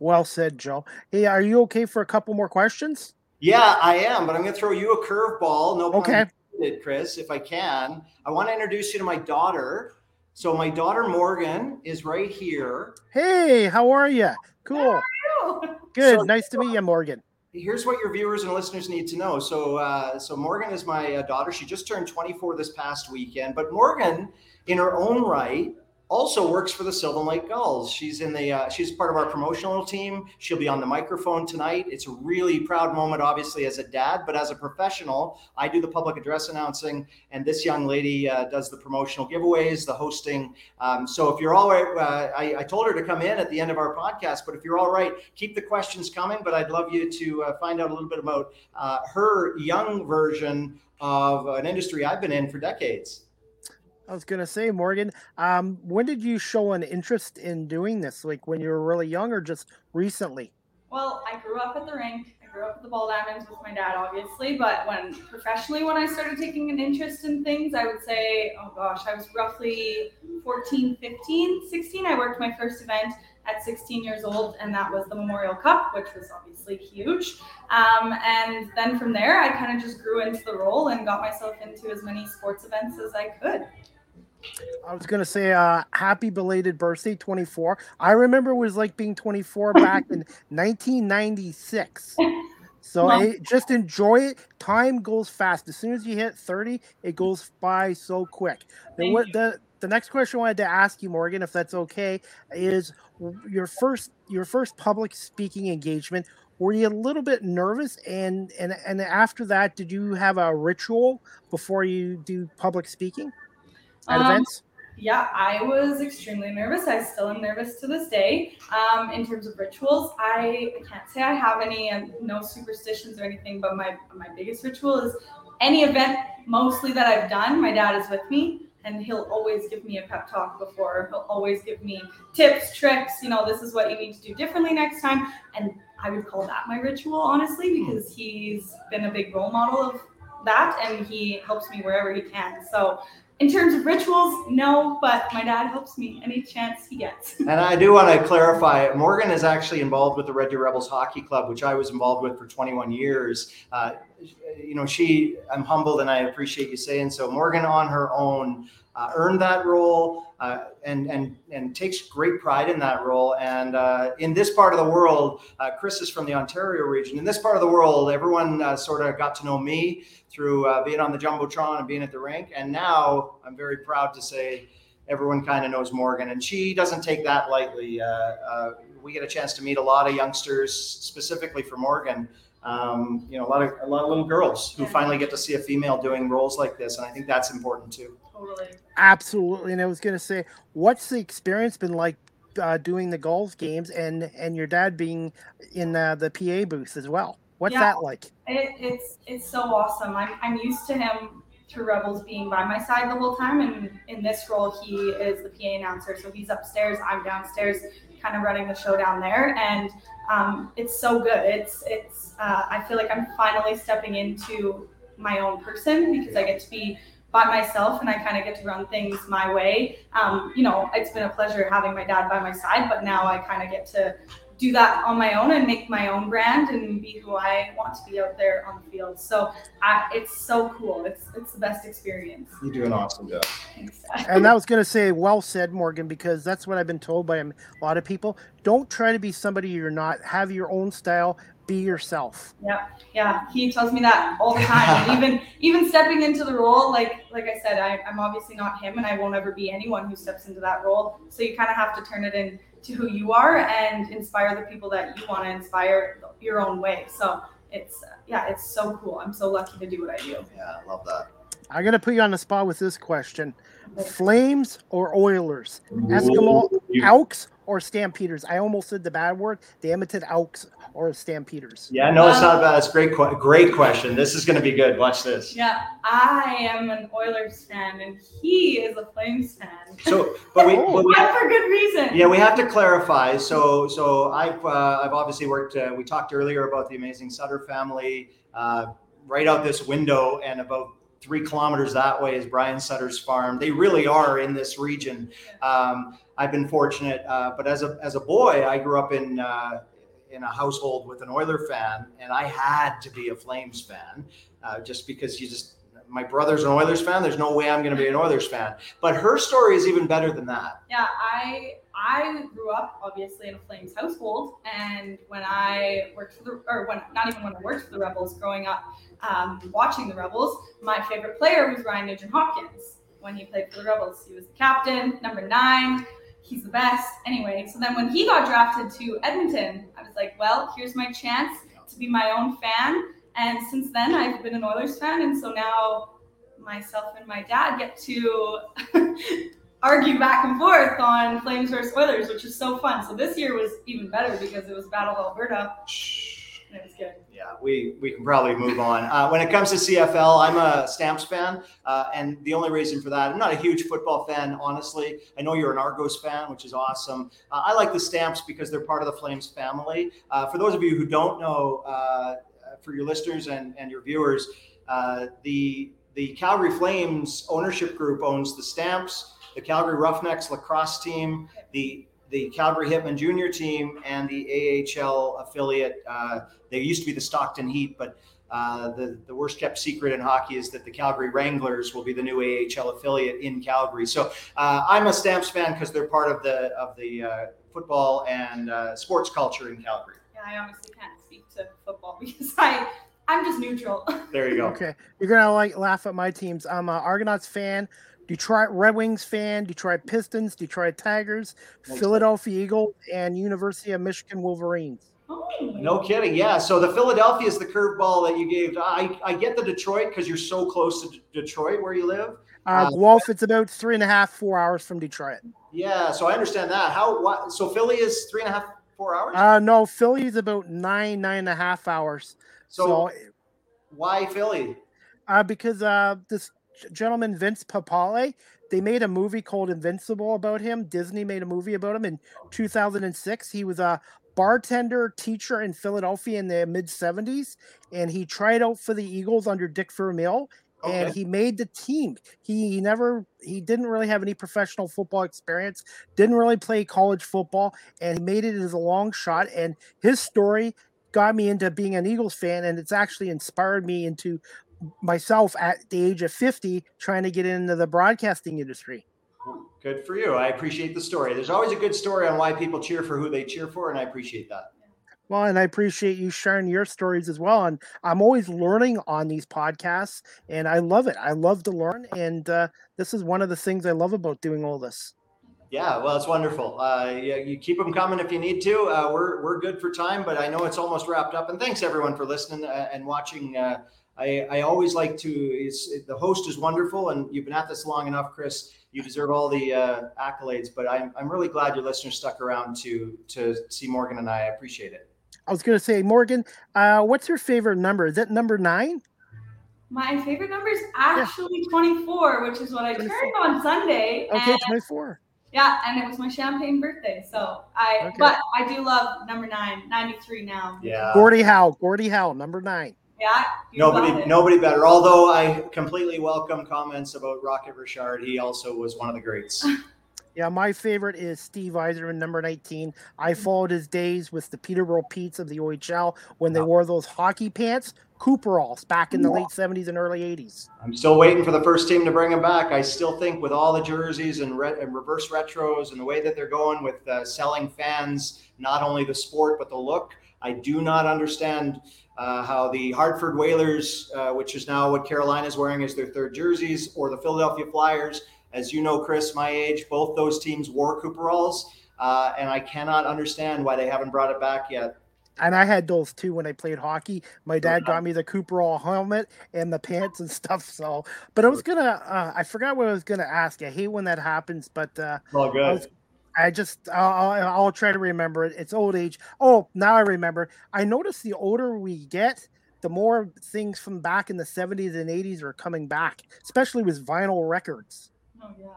Well said, Joe. Hey, are you okay for a couple more questions? Yeah, I am, but I'm going to throw you a curveball. No problem, okay. Chris, if I can. I want to introduce you to my daughter. So my daughter, Morgan, is right here. Hey, how are you? Cool. How are you? Good. So, nice to meet you, Morgan. Here's what your viewers and listeners need to know. So, uh, so Morgan is my uh, daughter. She just turned twenty-four this past weekend, but Morgan, in her own right, also works for the Sylvan Lake Gulls. She's in the uh, she's part of our promotional team. She'll be on the microphone tonight. It's a really proud moment, obviously, as a dad, but as a professional, I do the public address announcing, and this young lady uh, does the promotional giveaways, the hosting. Um, so if you're all right, uh, I, I told her to come in at the end of our podcast, but if you're all right, keep the questions coming. But I'd love you to uh, find out a little bit about uh, her young version of an industry I've been in for decades. I was going to say, Morgan, um, when did you show an interest in doing this? Like when you were really young or just recently? Well, I grew up at the rink. I grew up at the Ball Diamonds with my dad, obviously. But when professionally, when I started taking an interest in things, I would say, oh gosh, I was roughly fourteen, fifteen, sixteen. I worked my first event at sixteen years old, and that was the Memorial Cup, which was obviously huge. Um, and then from there, I kind of just grew into the role and got myself into as many sports events as I could. I was going to say uh, happy belated birthday, twenty-four. I remember it was like being twenty-four back in nineteen ninety-six. So no. It, just enjoy it. Time goes fast. As soon as you hit thirty, it goes by so quick. The, what, the, the next question I wanted to ask you, Morgan, if that's okay, is your first your first public speaking engagement. Were you a little bit nervous? And, and, and after that, did you have a ritual before you do public speaking? At events? Um, yeah, I was extremely nervous. I still am nervous to this day. Um, in terms of rituals, I, I can't say I have any, and no superstitions or anything, but my, my biggest ritual is any event mostly that I've done, my dad is with me, and he'll always give me a pep talk before. He'll always give me tips, tricks, you know, this is what you need to do differently next time. And I would call that my ritual, honestly, because he's been a big role model of that, and he helps me wherever he can. So in terms of rituals, no, but my dad helps me any chance he gets. And I do want to clarify, Morgan is actually involved with the Red Deer Rebels Hockey Club, which I was involved with for twenty-one years. Uh, you know, she, I'm humbled and I appreciate you saying so. Morgan on her own uh, earned that role uh, and, and, and takes great pride in that role. And uh, in this part of the world, uh, Chris is from the Ontario region. In this part of the world, everyone uh, sort of got to know me through uh, being on the Jumbotron and being at the rink. And now I'm very proud to say everyone kind of knows Morgan, and she doesn't take that lightly. Uh, uh, we get a chance to meet a lot of youngsters, specifically for Morgan. Um, you know, a lot of a lot of little girls who finally get to see a female doing roles like this. And I think that's important too. Totally. Absolutely. And I was going to say, what's the experience been like uh, doing the golf games and, and your dad being in uh, the P A booth as well? What's yeah, that like? It, it's it's so awesome. I'm I'm used to him through Rebels being by my side the whole time, and in this role he is the P A announcer, so he's upstairs, I'm downstairs, kind of running the show down there, and um, it's so good. It's it's uh, I feel like I'm finally stepping into my own person because I get to be by myself and I kind of get to run things my way. Um, you know, it's been a pleasure having my dad by my side, but now I kind of get to do that on my own and make my own brand and be who I want to be out there on the field. So I, it's so cool. It's it's the best experience. You do an awesome job. And I was going to say, well said, Morgan, because that's what I've been told by a lot of people. Don't try to be somebody you're not. Have your own style. Be yourself. Yeah. Yeah. He tells me that all the time. And even, even stepping into the role, like, like I said, I, I'm obviously not him and I won't ever be anyone who steps into that role. So you kind of have to turn it in. to who you are and inspire the people that you want to inspire your own way. So it's, yeah, it's so cool. I'm so lucky to do what I do. Yeah, I love that. I'm going to put you on the spot with this question. Flames or Oilers? Eskimo Elks or Stampeders? I almost said the bad word. The Edmonton Elks or Stampeders? Yeah, no, it's not bad. It's a great, great question. This is going to be good. Watch this. Yeah, I am an Oilers fan, and he is a Flames fan. So, but we, oh, but we for good reason. Yeah, we have to clarify. So, so I've uh, I've obviously worked. Uh, we talked earlier about the amazing Sutter family. Uh, right out this window, and about three kilometers that way is Brian Sutter's farm. They really are in this region. Um, I've been fortunate, uh, but as a as a boy, I grew up in uh, in a household with an Oiler fan, and I had to be a Flames fan, uh, just because you just my brother's an Oilers fan. There's no way I'm going to be an Oilers fan. But her story is even better than that. Yeah, I I grew up obviously in a Flames household, and when I worked for the, or when not even when I worked for the Rebels, growing up. Um, watching the Rebels, my favorite player was Ryan Nugent-Hopkins when he played for the Rebels. He was the captain, number nine. He's the best. Anyway, so then when he got drafted to Edmonton, I was like, well, here's my chance to be my own fan. And since then, I've been an Oilers fan. And so now myself and my dad get to argue back and forth on Flames versus Oilers, which is so fun. So this year was even better because it was Battle of Alberta. Yeah, we, we can probably move on. Uh, when it comes to C F L, I'm a Stamps fan, uh, and the only reason for that, I'm not a huge football fan, honestly. I know you're an Argos fan, which is awesome. Uh, I like the Stamps because they're part of the Flames family. Uh, for those of you who don't know, uh, for your listeners and, and your viewers, uh, the the Calgary Flames ownership group owns the Stamps, the Calgary Roughnecks lacrosse team, the the Calgary Hitmen junior team, and the A H L affiliate. Uh, they used to be the Stockton Heat, but uh, the, the worst kept secret in hockey is that the Calgary Wranglers will be the new A H L affiliate in Calgary. So uh, I'm a Stamps fan because they're part of the of the uh, football and uh, sports culture in Calgary. Yeah, I honestly can't speak to football because I... I'm just neutral. There you go. Okay. You're going to like laugh at my teams. I'm an Argonauts fan, Detroit Red Wings fan, Detroit Pistons, Detroit Tigers, nice. Philadelphia Eagles, and University of Michigan Wolverines. Oh, no kidding. Yeah. So the Philadelphia is the curveball that you gave. I, I get the Detroit because you're so close to D- Detroit where you live. Uh, Guelph, it's about three and a half, four hours from Detroit. Yeah. So I understand that. How? What, so Philly is three and a half, four hours? Uh, no, Philly is about nine, nine and a half hours. So, so why Philly? Uh, because uh, this gentleman, Vince Papale, they made a movie called Invincible about him. Disney made a movie about him in two thousand six. He was a bartender, teacher in Philadelphia in the mid-seventies, and he tried out for the Eagles under Dick Vermeil, okay. And he made the team. He never, he didn't really have any professional football experience, didn't really play college football, and he made it as a long shot, and his story got me into being an Eagles fan, and it's actually inspired me into myself at the age of fifty trying to get into the broadcasting industry. Good for you. I appreciate the story. There's always a good story on why people cheer for who they cheer for, and I appreciate that. Well, and I appreciate you sharing your stories as well. And I'm always learning on these podcasts, and I love it. I love to learn, and uh, this is one of the things I love about doing all this. Yeah, well, it's wonderful. Uh, you, you keep them coming if you need to. Uh, we're we're good for time, but I know it's almost wrapped up. And thanks, everyone, for listening and watching. Uh, I, I always like to it's, – the host is wonderful, and you've been at this long enough, Chris. You deserve all the uh, accolades, but I'm, I'm really glad your listeners stuck around to, to see Morgan and I. I appreciate it. I was going to say, Morgan, uh, what's your favorite number? Is that number nine? My favorite number is actually yeah. twenty-four, which is what I turned on Sunday. Okay, and- twenty-four. Yeah, and it was my champagne birthday, so I. Okay. But I do love number nine, ninety-three now. Yeah, Gordie Howe, Gordie Howe, number nine. Yeah, nobody, nobody better. Although I completely welcome comments about Rocket Richard. He also was one of the greats. Yeah, my favorite is Steve Yzerman, number nineteen. I followed his days with the Peterborough Petes of the O H L when they wore those hockey pants, Cooperalls, back in the late seventies and early eighties. I'm still waiting for the first team to bring them back. I still think with all the jerseys and, re- and reverse retros and the way that they're going with uh, selling fans, not only the sport but the look, I do not understand uh, how the Hartford Whalers, uh, which is now what Carolina is wearing as their third jerseys, or the Philadelphia Flyers. As you know, Chris, my age, both those teams wore Cooperalls. Uh, and I cannot understand why they haven't brought it back yet. And I had those too when I played hockey. My dad got me the Cooper Hall helmet and the pants and stuff. So, but I was gonna, uh, I forgot what I was gonna ask. I hate when that happens, but uh, oh, good. I, was, I just, I'll, I'll try to remember it. It's old age. Oh, now I remember. I noticed the older we get, the more things from back in the seventies and eighties are coming back, especially with vinyl records.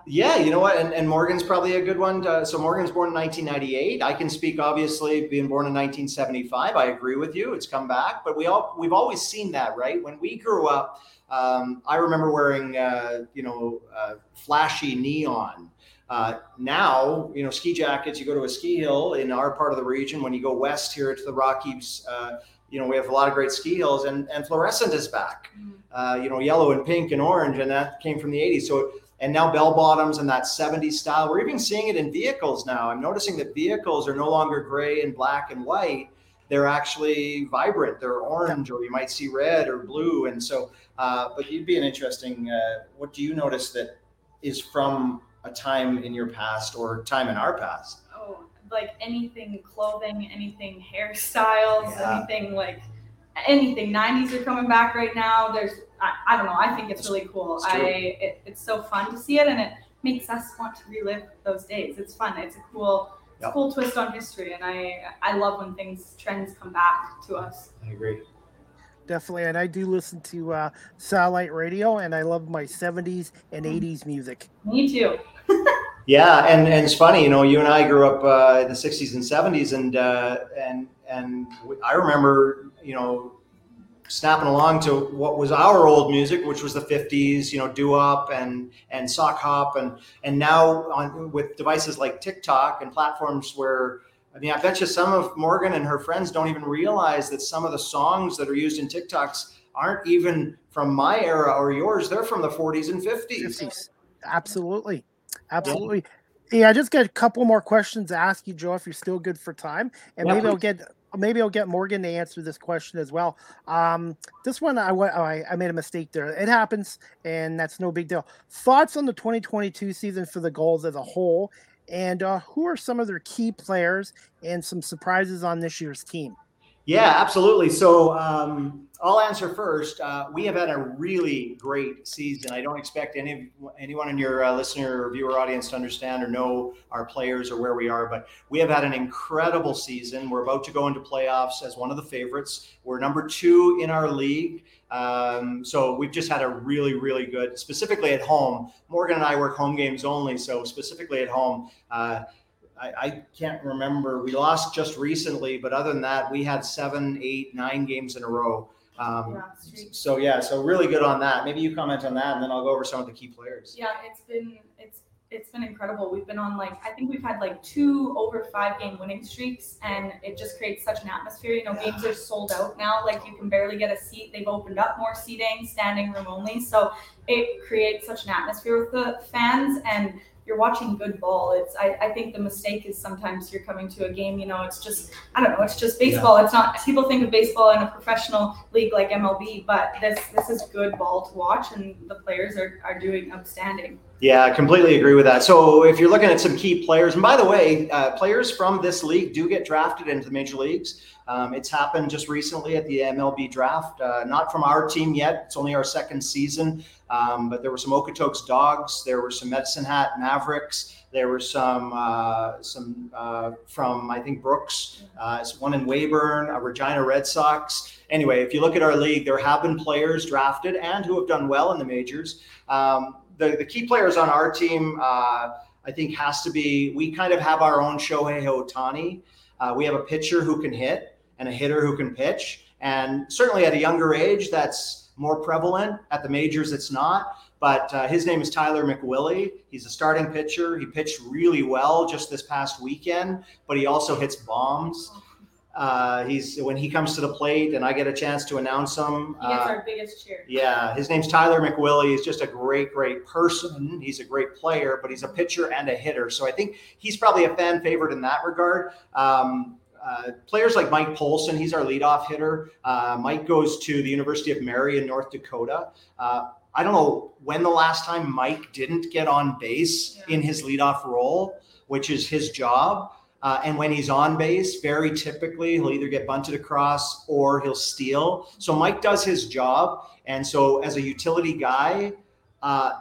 Yeah, you know what? And, and Morgan's probably a good one. To, so Morgan's born in nineteen ninety-eight. I can speak, obviously, being born in nineteen seventy-five. I agree with you. It's come back. But we all, we've always seen that, right? When we grew up, um, I remember wearing, uh, you know, uh, flashy neon. Uh, now, you know, ski jackets, you go to a ski hill in our part of the region. When you go west here to the Rockies, uh, you know, we have a lot of great ski hills, and, and fluorescent is back. Uh, you know, yellow and pink and orange, and that came from the eighties. So it, and now bell bottoms and that seventies style. We're even seeing it in vehicles now. I'm noticing that vehicles are no longer gray and black and white. They're actually vibrant. They're orange, or you might see red or blue. And so, uh, but you'd be an interesting, uh, what do you notice that is from a time in your past or time in our past? Oh, like anything clothing, anything hairstyles, yeah. anything like anything. nineties are coming back right now. There's I, I don't know. I think it's really cool. It's I it, it's so fun to see it, and it makes us want to relive those days. It's fun. It's a cool, yep. cool twist on history, and I I love when things trends come back to us. I agree. Definitely, and I do listen to uh, satellite radio, and I love my seventies and eighties music. Me too. Yeah, and, and it's funny, you know, you and I grew up uh, in the sixties and seventies, and uh, and and I remember, you know, snapping along to what was our old music, which was the fifties, you know, doo-wop and and sock hop, and and now on with devices like TikTok and platforms where, I mean, I bet you some of Morgan and her friends don't even realize that some of the songs that are used in TikToks aren't even from my era or yours. They're from the forties and fifties. fifties. Absolutely, absolutely. Yeah, I just got a couple more questions to ask you, Joe, if you're still good for time, and yeah, maybe please. I'll get. Maybe I'll get Morgan to answer this question as well. Um, this one, I, I I made a mistake there. It happens, and that's no big deal. Thoughts on the twenty twenty-two season for the Gulls as a whole, and uh, who are some of their key players and some surprises on this year's team? Yeah, absolutely. So um, I'll answer first. Uh, we have had a really great season. I don't expect any anyone in your uh, listener or viewer audience to understand or know our players or where we are, but we have had an incredible season. We're about to go into playoffs as one of the favorites. We're number two in our league. Um, so we've just had a really, really good, specifically at home. Morgan and I work home games only, so specifically at home, uh, I, I can't remember. We lost just recently, but other than that, we had seven, eight, nine games in a row. Um, so yeah, so really good on that. Maybe you comment on that, and then I'll go over some of the key players. Yeah, it's been it's it's been incredible. We've been on like I think we've had like two over five game winning streaks, and it just creates such an atmosphere. You know, yeah. Games are sold out now. Like you can barely get a seat. They've opened up more seating, standing room only. So it creates such an atmosphere with the fans and. You're watching good ball. It's I, I think the mistake is sometimes you're coming to a game, you know, it's just, I don't know, it's just baseball. Yeah. It's not, people think of baseball in a professional league like M L B, but this this is good ball to watch, and the players are, are doing outstanding. Yeah, I completely agree with that. So if you're looking at some key players, and by the way, uh, players from this league do get drafted into the major leagues. Um, it's happened just recently at the M L B draft, uh, not from our team yet. It's only our second season. Um, but there were some Okotoks Dogs. There were some Medicine Hat Mavericks. There were some uh, some uh, from, I think, Brooks. Uh, it's one in Weyburn, a Regina Red Sox. Anyway, if you look at our league, there have been players drafted and who have done well in the majors. Um, the, the key players on our team, uh, I think, has to be, we kind of have our own Shohei Ohtani. Uh, we have a pitcher who can hit and a hitter who can pitch. And certainly at a younger age, that's more prevalent. At the majors, it's not, but uh, his name is Tyler McWillie. He's a starting pitcher. He pitched really well just this past weekend, but he also hits bombs. Uh, he's when he comes to the plate and I get a chance to announce him. He gets uh, our biggest cheer. Yeah, his name's Tyler McWillie. He's just a great, great person. He's a great player, but he's a pitcher and a hitter. So I think he's probably a fan favorite in that regard. Um, Uh, players like Mike Polson, he's our leadoff hitter. Uh, Mike goes to the University of Mary in North Dakota. Uh, I don't know when the last time Mike didn't get on base yeah. in his leadoff role, which is his job. Uh, and when he's on base, very typically, he'll either get bunted across or he'll steal. So Mike does his job. And so as a utility guy, uh,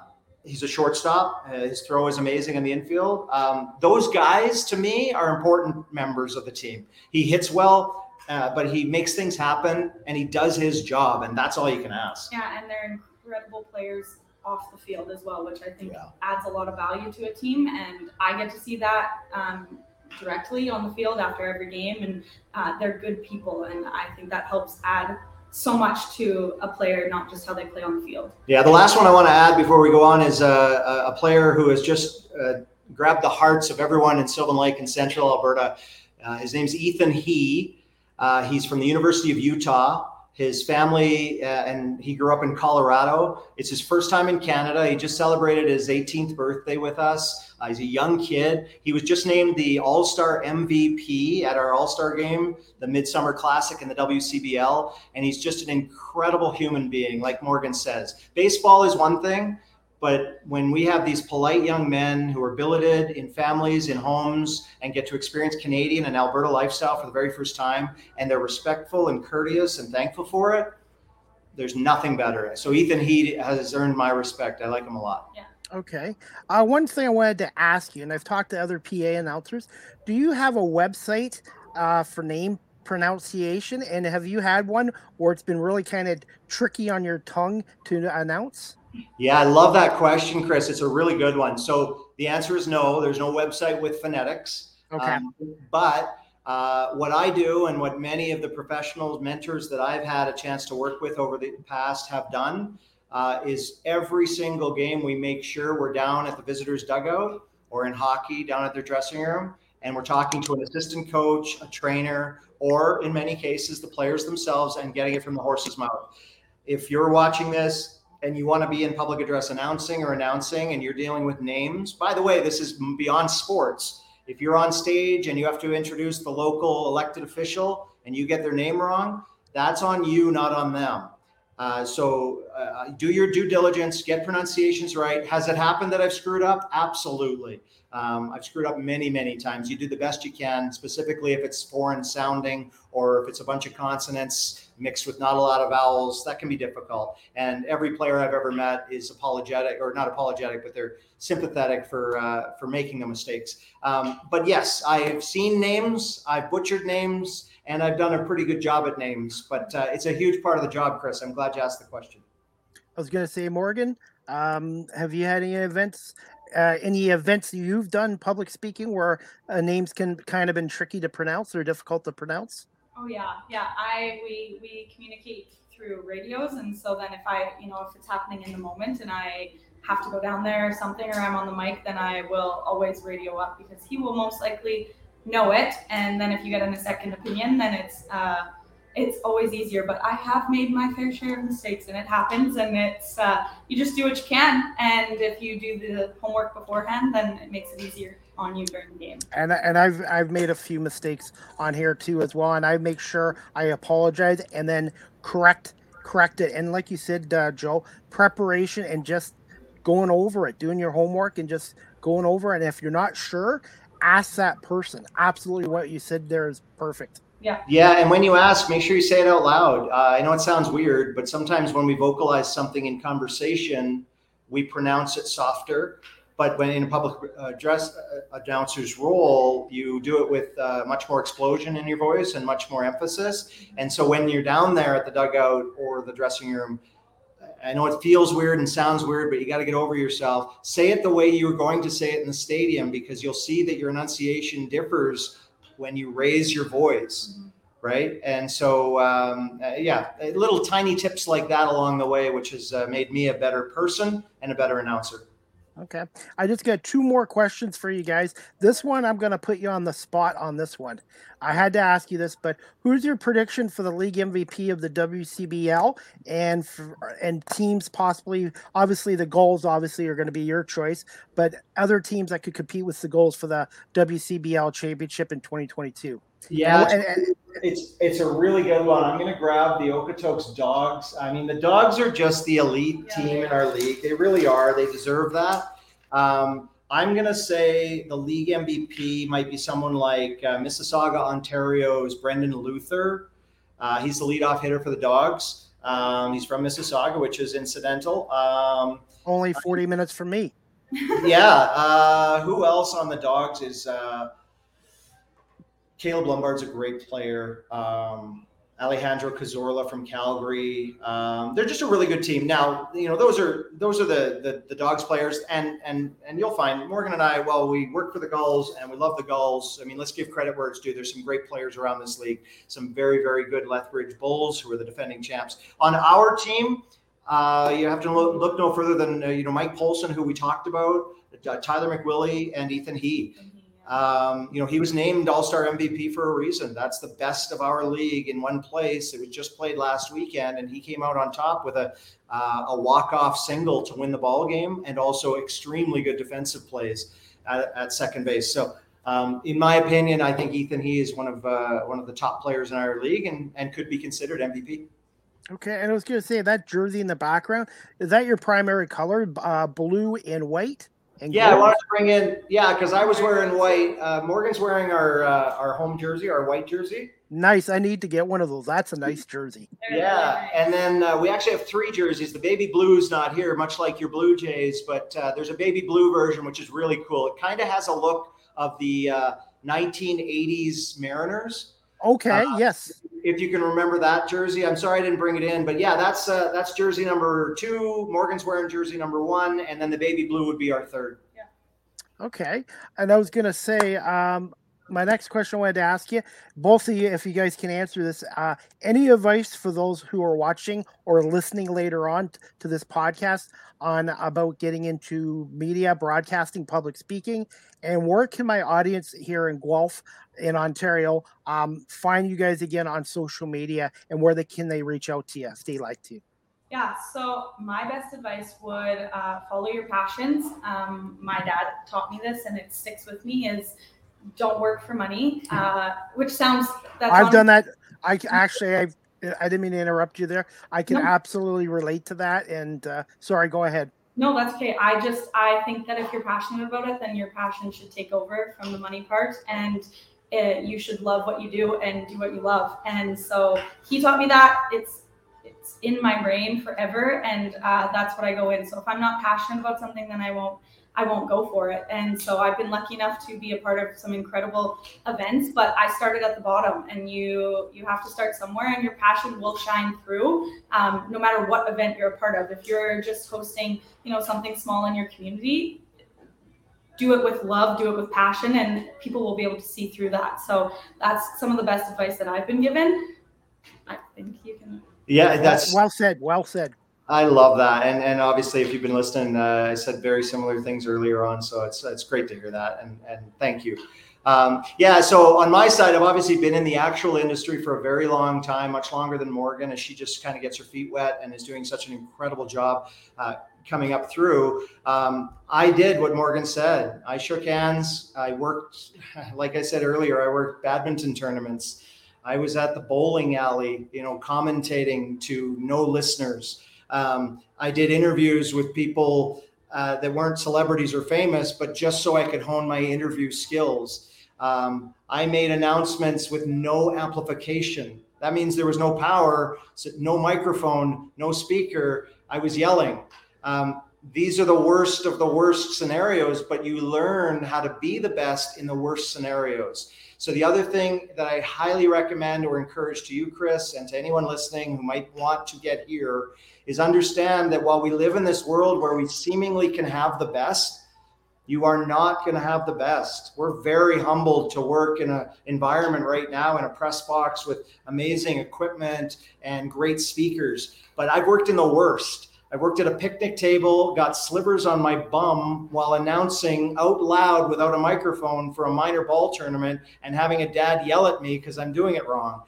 he's a shortstop. Uh, his throw is amazing in the infield. Um, those guys, to me, are important members of the team. He hits well, uh, but he makes things happen, and he does his job, and that's all you can ask. Yeah, and they're incredible players off the field as well, which I think yeah. adds a lot of value to a team, and I get to see that um, directly on the field after every game, and uh, they're good people, and I think that helps add so much to a player, not just how they play on the field. Yeah, the last one I want to add before we go on is a, a player who has just uh, grabbed the hearts of everyone in Sylvan Lake and Central Alberta. Uh, his name's Ethan He. Uh, he's from the University of Utah. His family, uh, and he grew up in Colorado. It's his first time in Canada. He just celebrated his eighteenth birthday with us. Uh, he's a young kid. He was just named the All-Star M V P at our All-Star game, the Midsummer Classic in the W C B L. And he's just an incredible human being, like Morgan says. Baseball is one thing, but when we have these polite young men who are billeted in families, in homes, and get to experience Canadian and Alberta lifestyle for the very first time, and they're respectful and courteous and thankful for it, there's nothing better. So Ethan He has earned my respect. I like him a lot. Yeah. Okay. Uh, one thing I wanted to ask you, and I've talked to other P A announcers, do you have a website uh, for name pronunciation? And have you had one where it's been really kind of tricky on your tongue to announce? Yeah, I love that question, Chris. It's a really good one. So the answer is no, there's no website with phonetics. Okay. Um, but uh, what I do and what many of the professionals, mentors that I've had a chance to work with over the past have done uh, is every single game we make sure we're down at the visitor's dugout or in hockey down at their dressing room. And we're talking to an assistant coach, a trainer, or in many cases, the players themselves and getting it from the horse's mouth. If you're watching this, and you want to be in public address announcing or announcing, and you're dealing with names. By the way, this is beyond sports. If you're on stage and you have to introduce the local elected official and you get their name wrong, that's on you, not on them. Uh, so uh, do your due diligence, get pronunciations right. Has it happened that I've screwed up? Absolutely. Um, I've screwed up many, many times. You do the best you can, specifically if it's foreign sounding or if it's a bunch of consonants mixed with not a lot of vowels. That can be difficult. And every player I've ever met is apologetic, or not apologetic, but they're sympathetic for uh, for making the mistakes. Um, but yes, I have seen names, I've butchered names, and I've done a pretty good job at names. But uh, it's a huge part of the job, Chris. I'm glad you asked the question. I was going to say, Morgan, um, have you had any events? Uh, any events you've done public speaking where uh, names can kind of been tricky to pronounce or difficult to pronounce? Oh yeah. Yeah. I, we, we communicate through radios. And so then if I, you know, if it's happening in the moment and I have to go down there or something, or I'm on the mic, then I will always radio up because he will most likely know it. And then if you get in a second opinion, then it's, uh, it's always easier, but I have made my fair share of mistakes and it happens, and it's, uh, you just do what you can. And if you do the homework beforehand, then it makes it easier on you during the game. And and I've, I've made a few mistakes on here too as well. And I make sure I apologize and then correct, correct it. And like you said, uh, Joe, preparation and just going over it, doing your homework and just going over it. And if you're not sure, ask that person. Absolutely. What you said there is perfect. Yeah. Yeah. And when you ask, make sure you say it out loud. Uh, I know it sounds weird, but sometimes when we vocalize something in conversation, we pronounce it softer. But when in a public address uh, announcer's role, you do it with uh, much more explosion in your voice and much more emphasis. And so when you're down there at the dugout or the dressing room, I know it feels weird and sounds weird, but you got to get over yourself. Say it the way you were going to say it in the stadium, because you'll see that your enunciation differs when you raise your voice, right? And so, um, uh, yeah, little tiny tips like that along the way, which has uh, made me a better person and a better announcer. Okay. I just got two more questions for you guys. This one, I'm going to put you on the spot on this one. I had to ask you this, but who's your prediction for the league M V P of the W C B L and for, and teams possibly, obviously the Gulls obviously are going to be your choice, but other teams that could compete with the Gulls for the W C B L championship in twenty twenty-two? Yeah, and, and, it's it's a really good one. I'm going to grab the Okotoks Dogs. I mean, the Dogs are just the elite yeah, team in our league. They really are. They deserve that. Um, I'm going to say the league M V P might be someone like uh, Mississauga, Ontario's Brendan Luther. Uh, he's the leadoff hitter for the Dogs. Um, he's from Mississauga, which is incidental. Um, Only forty I, minutes from me. Yeah. Uh, who else on the Dogs is uh, – Caleb Lombard's a great player. Um, Alejandro Cazorla from Calgary. Um, they're just a really good team. Now, you know, those are those are the, the the Dogs players, and and and you'll find Morgan and I, well, we work for the Gulls and we love the Gulls. I mean, let's give credit where it's due. There's some great players around this league. Some very, very good Lethbridge Bulls, who are the defending champs. On our team, uh, you have to look, look no further than uh, you know Mike Polson, who we talked about, uh, Tyler McWillie, and Ethan He. Um, you know, he was named All-Star M V P for a reason. That's the best of our league in one place. It was just played last weekend, and he came out on top with a uh, a walk-off single to win the ball game, and also extremely good defensive plays at, at second base. So, um, in my opinion, I think Ethan He is one of uh, one of the top players in our league, and and could be considered M V P. Okay, and I was going to say, that jersey in the background, is that your primary color, uh, blue and white? Yeah, I wanted to bring in, yeah, because I was wearing white. Uh, Morgan's wearing our uh, our home jersey, our white jersey. Nice. I need to get one of those. That's a nice jersey. Yeah, and then uh, we actually have three jerseys. The baby blue's not here, much like your Blue Jays, but uh, there's a baby blue version, which is really cool. It kind of has a look of the uh, nineteen eighties Mariners. Okay, uh, yes. If you can remember that jersey. I'm sorry I didn't bring it in, but yeah, that's uh, that's jersey number two. Morgan's wearing jersey number one, and then the baby blue would be our third. Yeah. Okay. And I was going to say, um, my next question I wanted to ask you, both of you, if you guys can answer this, uh, any advice for those who are watching or listening later on t- to this podcast on about getting into media, broadcasting, public speaking, and where can my audience here in Guelph in Ontario um find you guys again on social media, and where they can they reach out to you if they like to? Yeah, so my best advice would uh follow your passions. Um my dad taught me this, and it sticks with me, is don't work for money, uh which sounds that's I've honest. done that I actually I I didn't mean to interrupt you there. I can no. absolutely relate to that, and uh sorry, go ahead. No, that's okay. I just I think that if you're passionate about it, then your passion should take over from the money part, and It, you should love what you do and do what you love. And so he taught me that. It's it's in my brain forever, and uh, that's what I go in. So if I'm not passionate about something, then I won't I won't go for it. And so I've been lucky enough to be a part of some incredible events, but I started at the bottom, and you you have to start somewhere, and your passion will shine through, um, no matter what event you're a part of. If you're just hosting, you know, something small in your community, do it with love, do it with passion, and people will be able to see through that. So that's some of the best advice that I've been given. I think you can. Yeah, that's well said. Well said. I love that. And and obviously, if you've been listening, uh, I said very similar things earlier on. So it's it's great to hear that. And, and thank you. Um, yeah, so on my side, I've obviously been in the actual industry for a very long time, much longer than Morgan, as she just kind of gets her feet wet and is doing such an incredible job uh, coming up through. Um, I did what Morgan said. I shook hands. I worked, like I said earlier, I worked badminton tournaments. I was at the bowling alley, you know, commentating to no listeners. Um, I did interviews with people uh, that weren't celebrities or famous, but just so I could hone my interview skills. Um, I made announcements with no amplification. That means there was no power, no microphone, no speaker. I was yelling. Um, these are the worst of the worst scenarios, but you learn how to be the best in the worst scenarios. So the other thing that I highly recommend or encourage to you, Chris, and to anyone listening who might want to get here, is understand that while we live in this world where we seemingly can have the best, you are not going to have the best. We're very humbled to work in an environment right now in a press box with amazing equipment and great speakers. But I've worked in the worst. I worked at a picnic table, got slivers on my bum while announcing out loud without a microphone for a minor ball tournament, and having a dad yell at me because I'm doing it wrong.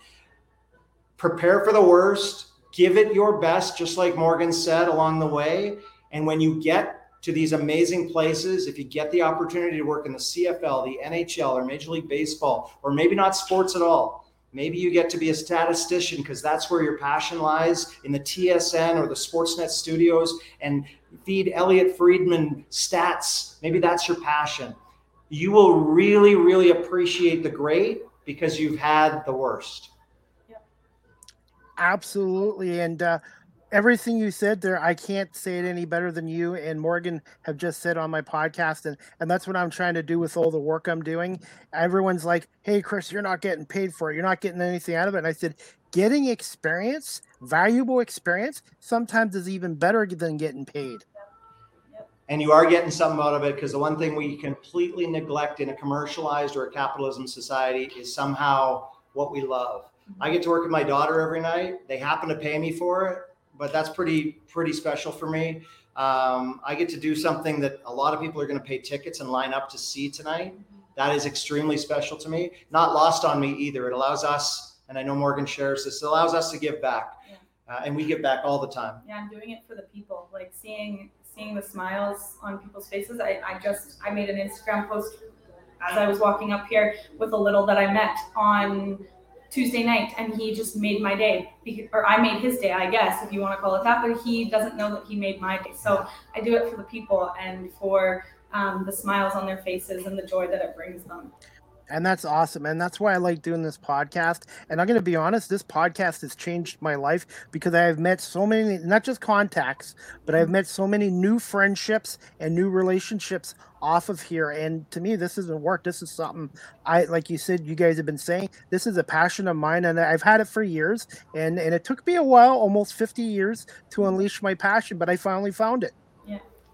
Prepare for the worst. Give it your best, just like Morgan said along the way. And when you get to these amazing places. If you get the opportunity to work in the C F L, the N H L, or Major League Baseball, or maybe not sports at all, maybe you get to be a statistician because that's where your passion lies, in the T S N or the Sportsnet studios, and feed Elliot Friedman stats. Maybe that's your passion. You will really, really appreciate the great because you've had the worst. Yep. Absolutely. And uh, everything you said there, I can't say it any better than you and Morgan have just said on my podcast. And, and that's what I'm trying to do with all the work I'm doing. Everyone's like, hey, Chris, you're not getting paid for it. You're not getting anything out of it. And I said, getting experience, valuable experience, sometimes is even better than getting paid. And you are getting something out of it, because the one thing we completely neglect in a commercialized or a capitalism society is somehow what we love. Mm-hmm. I get to work with my daughter every night. They happen to pay me for it, but that's pretty, pretty special for me. Um, I get to do something that a lot of people are going to pay tickets and line up to see tonight. That is extremely special to me. Not lost on me either. It allows us, and I know Morgan shares this, it allows us to give back. Yeah. Uh, and we give back all the time. Yeah, I'm doing it for the people, like seeing... seeing the smiles on people's faces. I, I just, I made an Instagram post as I was walking up here with a little that I met on Tuesday night, and he just made my day, or I made his day, I guess, if you want to call it that, but he doesn't know that he made my day. So I do it for the people and for um, the smiles on their faces and the joy that it brings them. And that's awesome. And that's why I like doing this podcast. And I'm going to be honest, this podcast has changed my life because I have met so many, not just contacts, but I've met so many new friendships and new relationships off of here. And to me, this isn't work. This is something I, like you said, you guys have been saying, this is a passion of mine, and I've had it for years. And, and it took me a while, almost fifty years to unleash my passion, but I finally found it.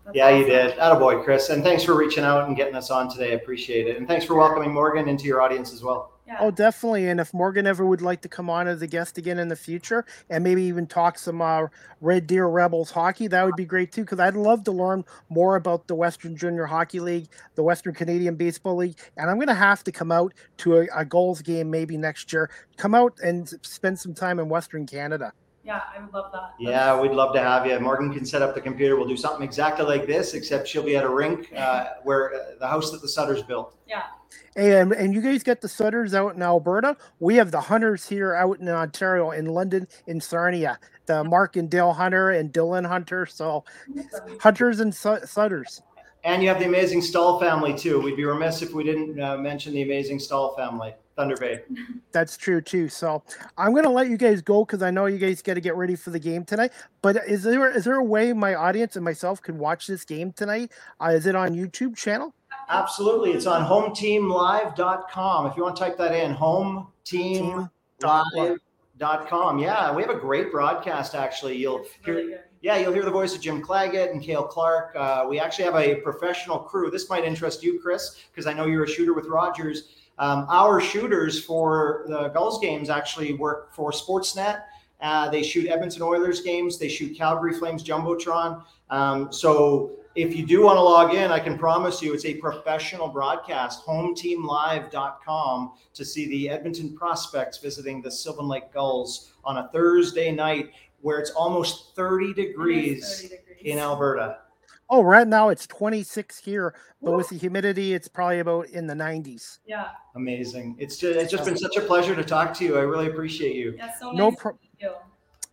That's yeah, awesome. You did. Attaboy, Chris. And thanks for reaching out and getting us on today. I appreciate it. And thanks for welcoming Morgan into your audience as well. Yeah. Oh, definitely. And if Morgan ever would like to come on as a guest again in the future and maybe even talk some uh, Red Deer Rebels hockey, that would be great too, because I'd love to learn more about the Western Junior Hockey League, the Western Canadian Baseball League. And I'm going to have to come out to a, a Gulls game maybe next year. Come out and spend some time in Western Canada. Yeah, I would love that. Yeah, we'd love to have you. Morgan can set up the computer. We'll do something exactly like this, except she'll be at a rink uh, where uh, the house that the Sutters built. Yeah. And and you guys got the Sutters out in Alberta. We have the Hunters here out in Ontario, in London, in Sarnia. The Mark and Dale Hunter and Dylan Hunter. So Hunters and Sutters. And you have the amazing Stahl family, too. We'd be remiss if we didn't uh, mention the amazing Stahl family, Thunder Bay. That's true, too. So I'm going to let you guys go because I know you guys got to get ready for the game tonight. But is there is there a way my audience and myself can watch this game tonight? Uh, is it on YouTube channel? Absolutely. It's on home team live dot com. If you want to type that in, home team live dot com. Yeah, we have a great broadcast, actually. You'll hear... Yeah, you'll hear the voice of Jim Claggett and Cale Clark. Uh, we actually have a professional crew. This might interest you, Chris, because I know you're a shooter with Rogers. Um, our shooters for the Gulls games actually work for Sportsnet. Uh, they shoot Edmonton Oilers games. They shoot Calgary Flames Jumbotron. Um, so if you do want to log in, I can promise you it's a professional broadcast, home team live dot com, to see the Edmonton Prospects visiting the Sylvan Lake Gulls on a Thursday night, where it's almost thirty degrees in Alberta. Oh, right now it's twenty-six here, but Woo. With the humidity, it's probably about in the nineties. Yeah. Amazing. It's just, it's just been such a pleasure to talk to you. I really appreciate you. Yeah, so nice no pro- to meet you.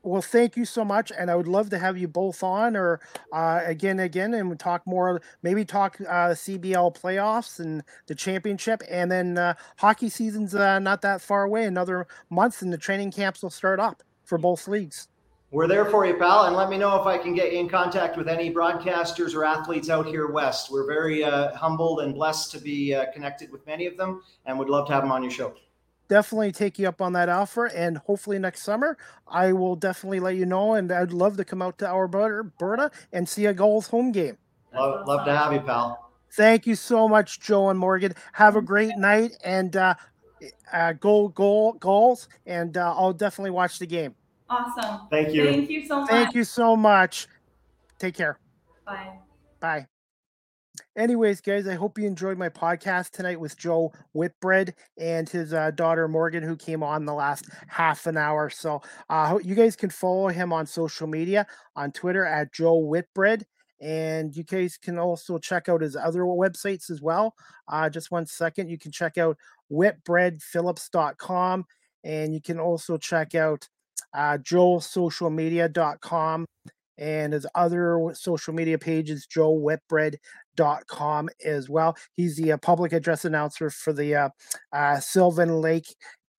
Well, thank you so much. And I would love to have you both on or uh, again, again, and talk more, maybe talk uh, C B L playoffs and the championship. And then uh, hockey season's uh, not that far away, another month, and the training camps will start up for both leagues. We're there for you, pal, and let me know if I can get you in contact with any broadcasters or athletes out here west. We're very uh, humbled and blessed to be uh, connected with many of them, and would love to have them on your show. Definitely take you up on that offer, and hopefully next summer I will definitely let you know, and I'd love to come out to Alberta and see a Gulls home game. Love, love to have you, pal. Thank you so much, Joe and Morgan. Have a great night, and uh, uh, go, go, Gulls, and uh, I'll definitely watch the game. Awesome. Thank you. Thank you so much. Thank you so much. Take care. Bye. Bye. Anyways, guys, I hope you enjoyed my podcast tonight with Joe Whitbread and his uh, daughter, Morgan, who came on the last half an hour. So uh, you guys can follow him on social media, on Twitter at Joe Whitbread. And you guys can also check out his other websites as well. Uh, just one second. You can check out whitbread phillips dot com. And you can also check out uh, joe social media dot com. And his other social media page is joe whitbread dot com as well. He's the uh, public address announcer for the uh, uh, Sylvan Lake,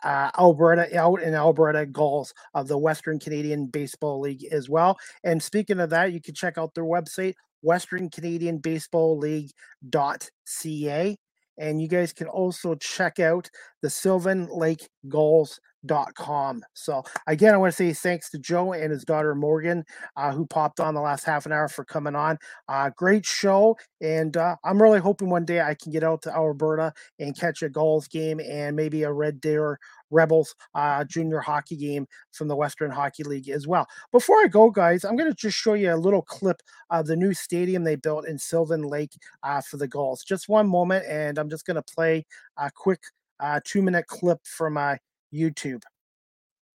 uh, Alberta, out in Alberta Gulls of the Western Canadian Baseball League as well. And speaking of that, you can check out their website, western canadian baseball league dot c a. And you guys can also check out the Sylvan Lake Gulls Dot com. So again, I want to say thanks to Joe and his daughter Morgan, uh, who popped on the last half an hour, for coming on. Uh, great show, and uh, I'm really hoping one day I can get out to Alberta and catch a Gulls game and maybe a Red Deer Rebels uh, junior hockey game from the Western Hockey League as well. Before I go, guys, I'm going to just show you a little clip of the new stadium they built in Sylvan Lake uh, for the Gulls. Just one moment, and I'm just going to play a quick uh, two minute clip from my. Uh, YouTube.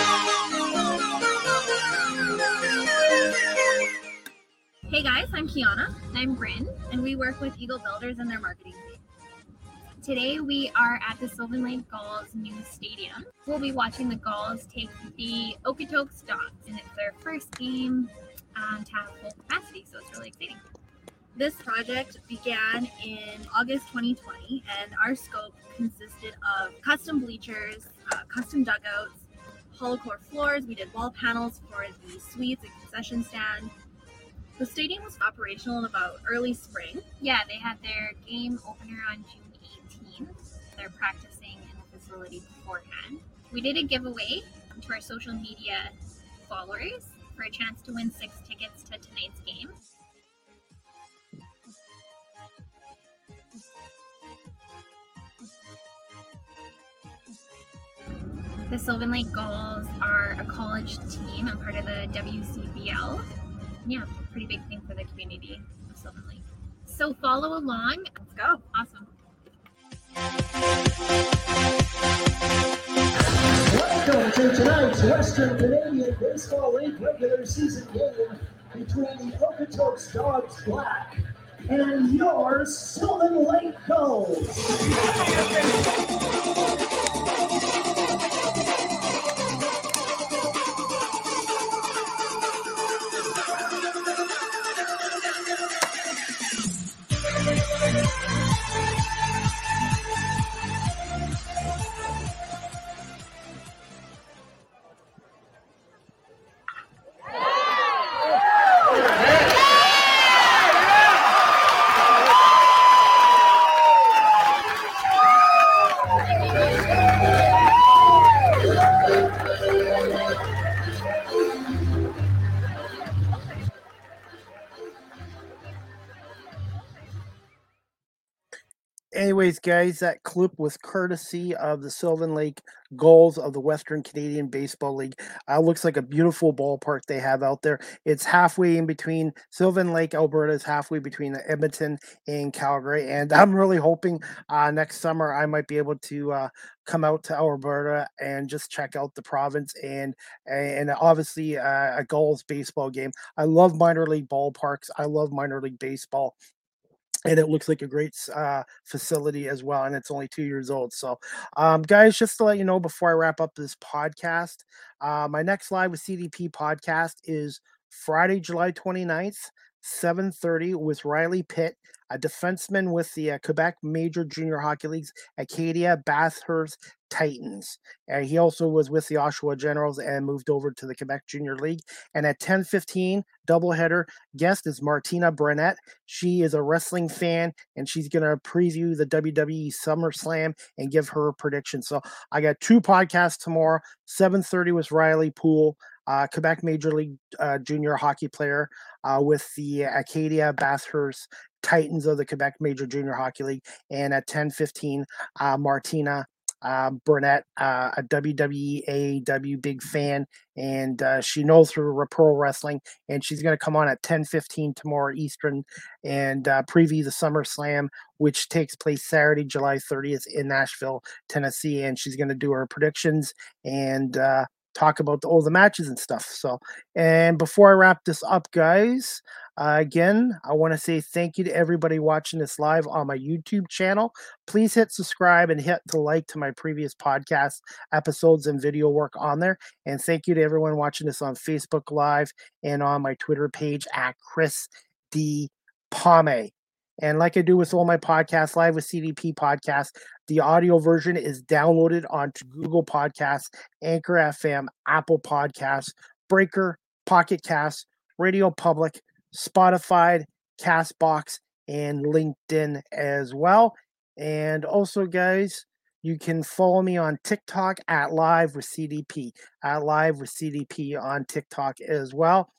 Hey guys, I'm Kiana. And I'm Bryn, and we work with Eagle Builders and their marketing team. Today we are at the Sylvan Lake Gulls new stadium. We'll be watching the Gulls take the Okotoks Dogs, and it's their first game um, to have full capacity, so it's really exciting. This project began in August twenty twenty, and our scope consisted of custom bleachers, uh, custom dugouts, hollow-core floors. We did wall panels for the suites and concession stand. The stadium was operational in about early spring. Yeah, they had their game opener on June eighteenth. They're practicing in the facility beforehand. We did a giveaway to our social media followers for a chance to win six tickets to tonight's game. The Sylvan Lake Gulls are a college team and part of the W C B L. Yeah, pretty big thing for the community of Sylvan Lake. So follow along. Let's go. Awesome. Welcome to tonight's Western Canadian Baseball League regular season game between the Okotoks Dogs Black and your Sylvan Lake Gulls. Anyways, guys, that clip was courtesy of the Sylvan Lake Gulls of the Western Canadian Baseball League. Uh, looks like a beautiful ballpark they have out there. It's halfway in between. Sylvan Lake, Alberta is halfway between Edmonton and Calgary. And I'm really hoping uh, next summer I might be able to uh, come out to Alberta and just check out the province and and obviously uh, a Gulls baseball game. I love minor league ballparks. I love minor league baseball. And it looks like a great uh, facility as well. And it's only two years old. So, um, guys, just to let you know, before I wrap up this podcast, uh, my next Live with C D P podcast is Friday, July twenty-ninth, seven thirty with Riley Pitt, a defenseman with the uh, Quebec Major Junior Hockey League's Acadia Bathurst Titans. And he also was with the Oshawa Generals and moved over to the Quebec Junior League. And at ten fifteen, doubleheader guest is Martina Burnett. She is a wrestling fan, and she's going to preview the W W E SummerSlam and give her prediction. So I got two podcasts tomorrow, seven thirty with Riley Poole, Uh, Quebec Major League uh, junior hockey player uh, with the Acadia Bathurst Titans of the Quebec Major Junior Hockey League. And at ten fifteen, uh, Martina uh, Burnett, uh, a W W E, A E W big fan, and uh, she knows her pro wrestling, and she's going to come on at ten fifteen tomorrow Eastern and uh, preview the SummerSlam, which takes place Saturday, July thirtieth in Nashville, Tennessee. And she's going to do her predictions and uh, talk about the, all the matches and stuff. So, and before I wrap this up, guys, uh, again, I want to say thank you to everybody watching this live on my YouTube channel. Please hit subscribe and hit the like to my previous podcast episodes and video work on there. And thank you to everyone watching this on Facebook Live and on my Twitter page at Chris D. Palme. And like I do with all my podcasts, Live with C D P podcast, the audio version is downloaded onto Google Podcasts, Anchor F M, Apple Podcasts, Breaker, Pocket Casts, Radio Public, Spotify, Castbox, and LinkedIn as well. And also, guys, you can follow me on TikTok at Live with C D P, at Live with C D P on TikTok as well.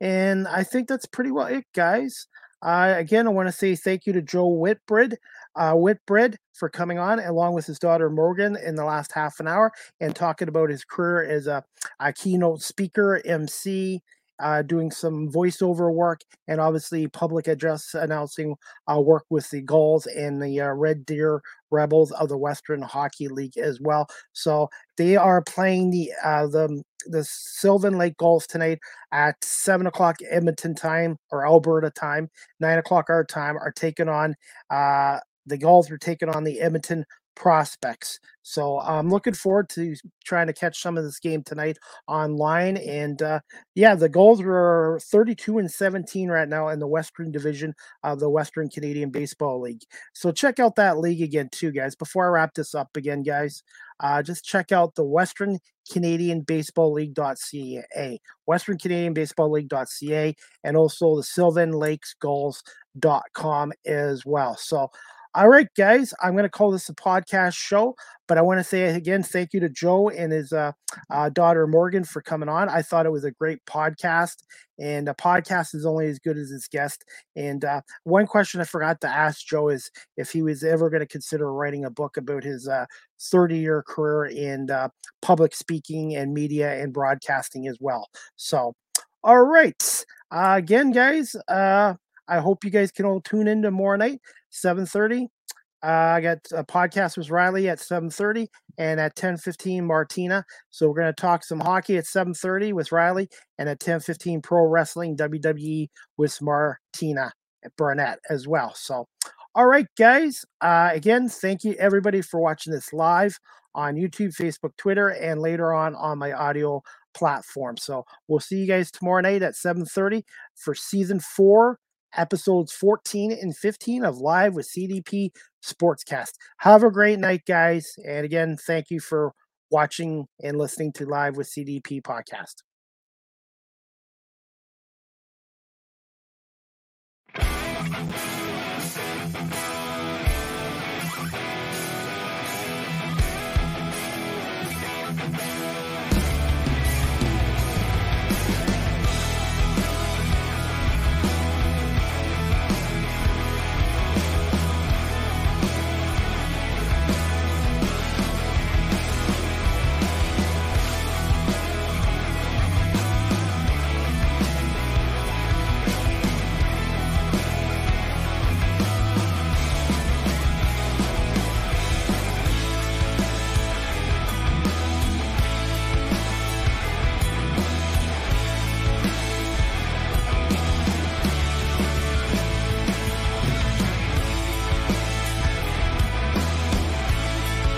And I think that's pretty well it, guys. Uh, again, I want to say thank you to Joe Whitbread, uh, Whitbread for coming on, along with his daughter Morgan, in the last half an hour and talking about his career as a, a keynote speaker, M C, uh, doing some voiceover work, and obviously public address announcing uh, work with the Gulls and the uh, Red Deer Rebels of the Western Hockey League as well. So they are playing the uh, the. the Sylvan Lake Gulls tonight at seven o'clock Edmonton time, or Alberta time, nine o'clock our time, are taking on, uh, the Gulls are taking on the Edmonton Prospects. So I'm um, looking forward to trying to catch some of this game tonight online. And uh, yeah, the Gulls are thirty-two and seventeen right now in the Western Division of the Western Canadian Baseball League. So check out that league again too, guys. Before I wrap this up again, guys, uh, just check out the Western Canadian Baseball League.ca, Western Canadian Baseball League.ca, and also the Sylvan Lakes Gulls dot com as well. So all right, guys, I'm going to call this a podcast show, but I want to say again, thank you to Joe and his uh, uh, daughter Morgan for coming on. I thought it was a great podcast, and a podcast is only as good as its guest. And uh, one question I forgot to ask Joe is if he was ever going to consider writing a book about his uh, thirty-year career in uh, public speaking and media and broadcasting as well. So, all right, uh, again, guys, uh, I hope you guys can all tune in tomorrow night. seven thirty. Uh, I got a podcast with Riley at seven thirty, and at ten fifteen, Martina. So we're going to talk some hockey at seven thirty with Riley, and at ten fifteen, pro wrestling, W W E with Martina Burnett as well. So, all right, guys. Uh, again, thank you everybody for watching this live on YouTube, Facebook, Twitter, and later on on my audio platform. So we'll see you guys tomorrow night at seven thirty for season four. Episodes fourteen and fifteen of Live with C D P Sportscast. Have a great night, guys. And again, thank you for watching and listening to Live with C D P podcast.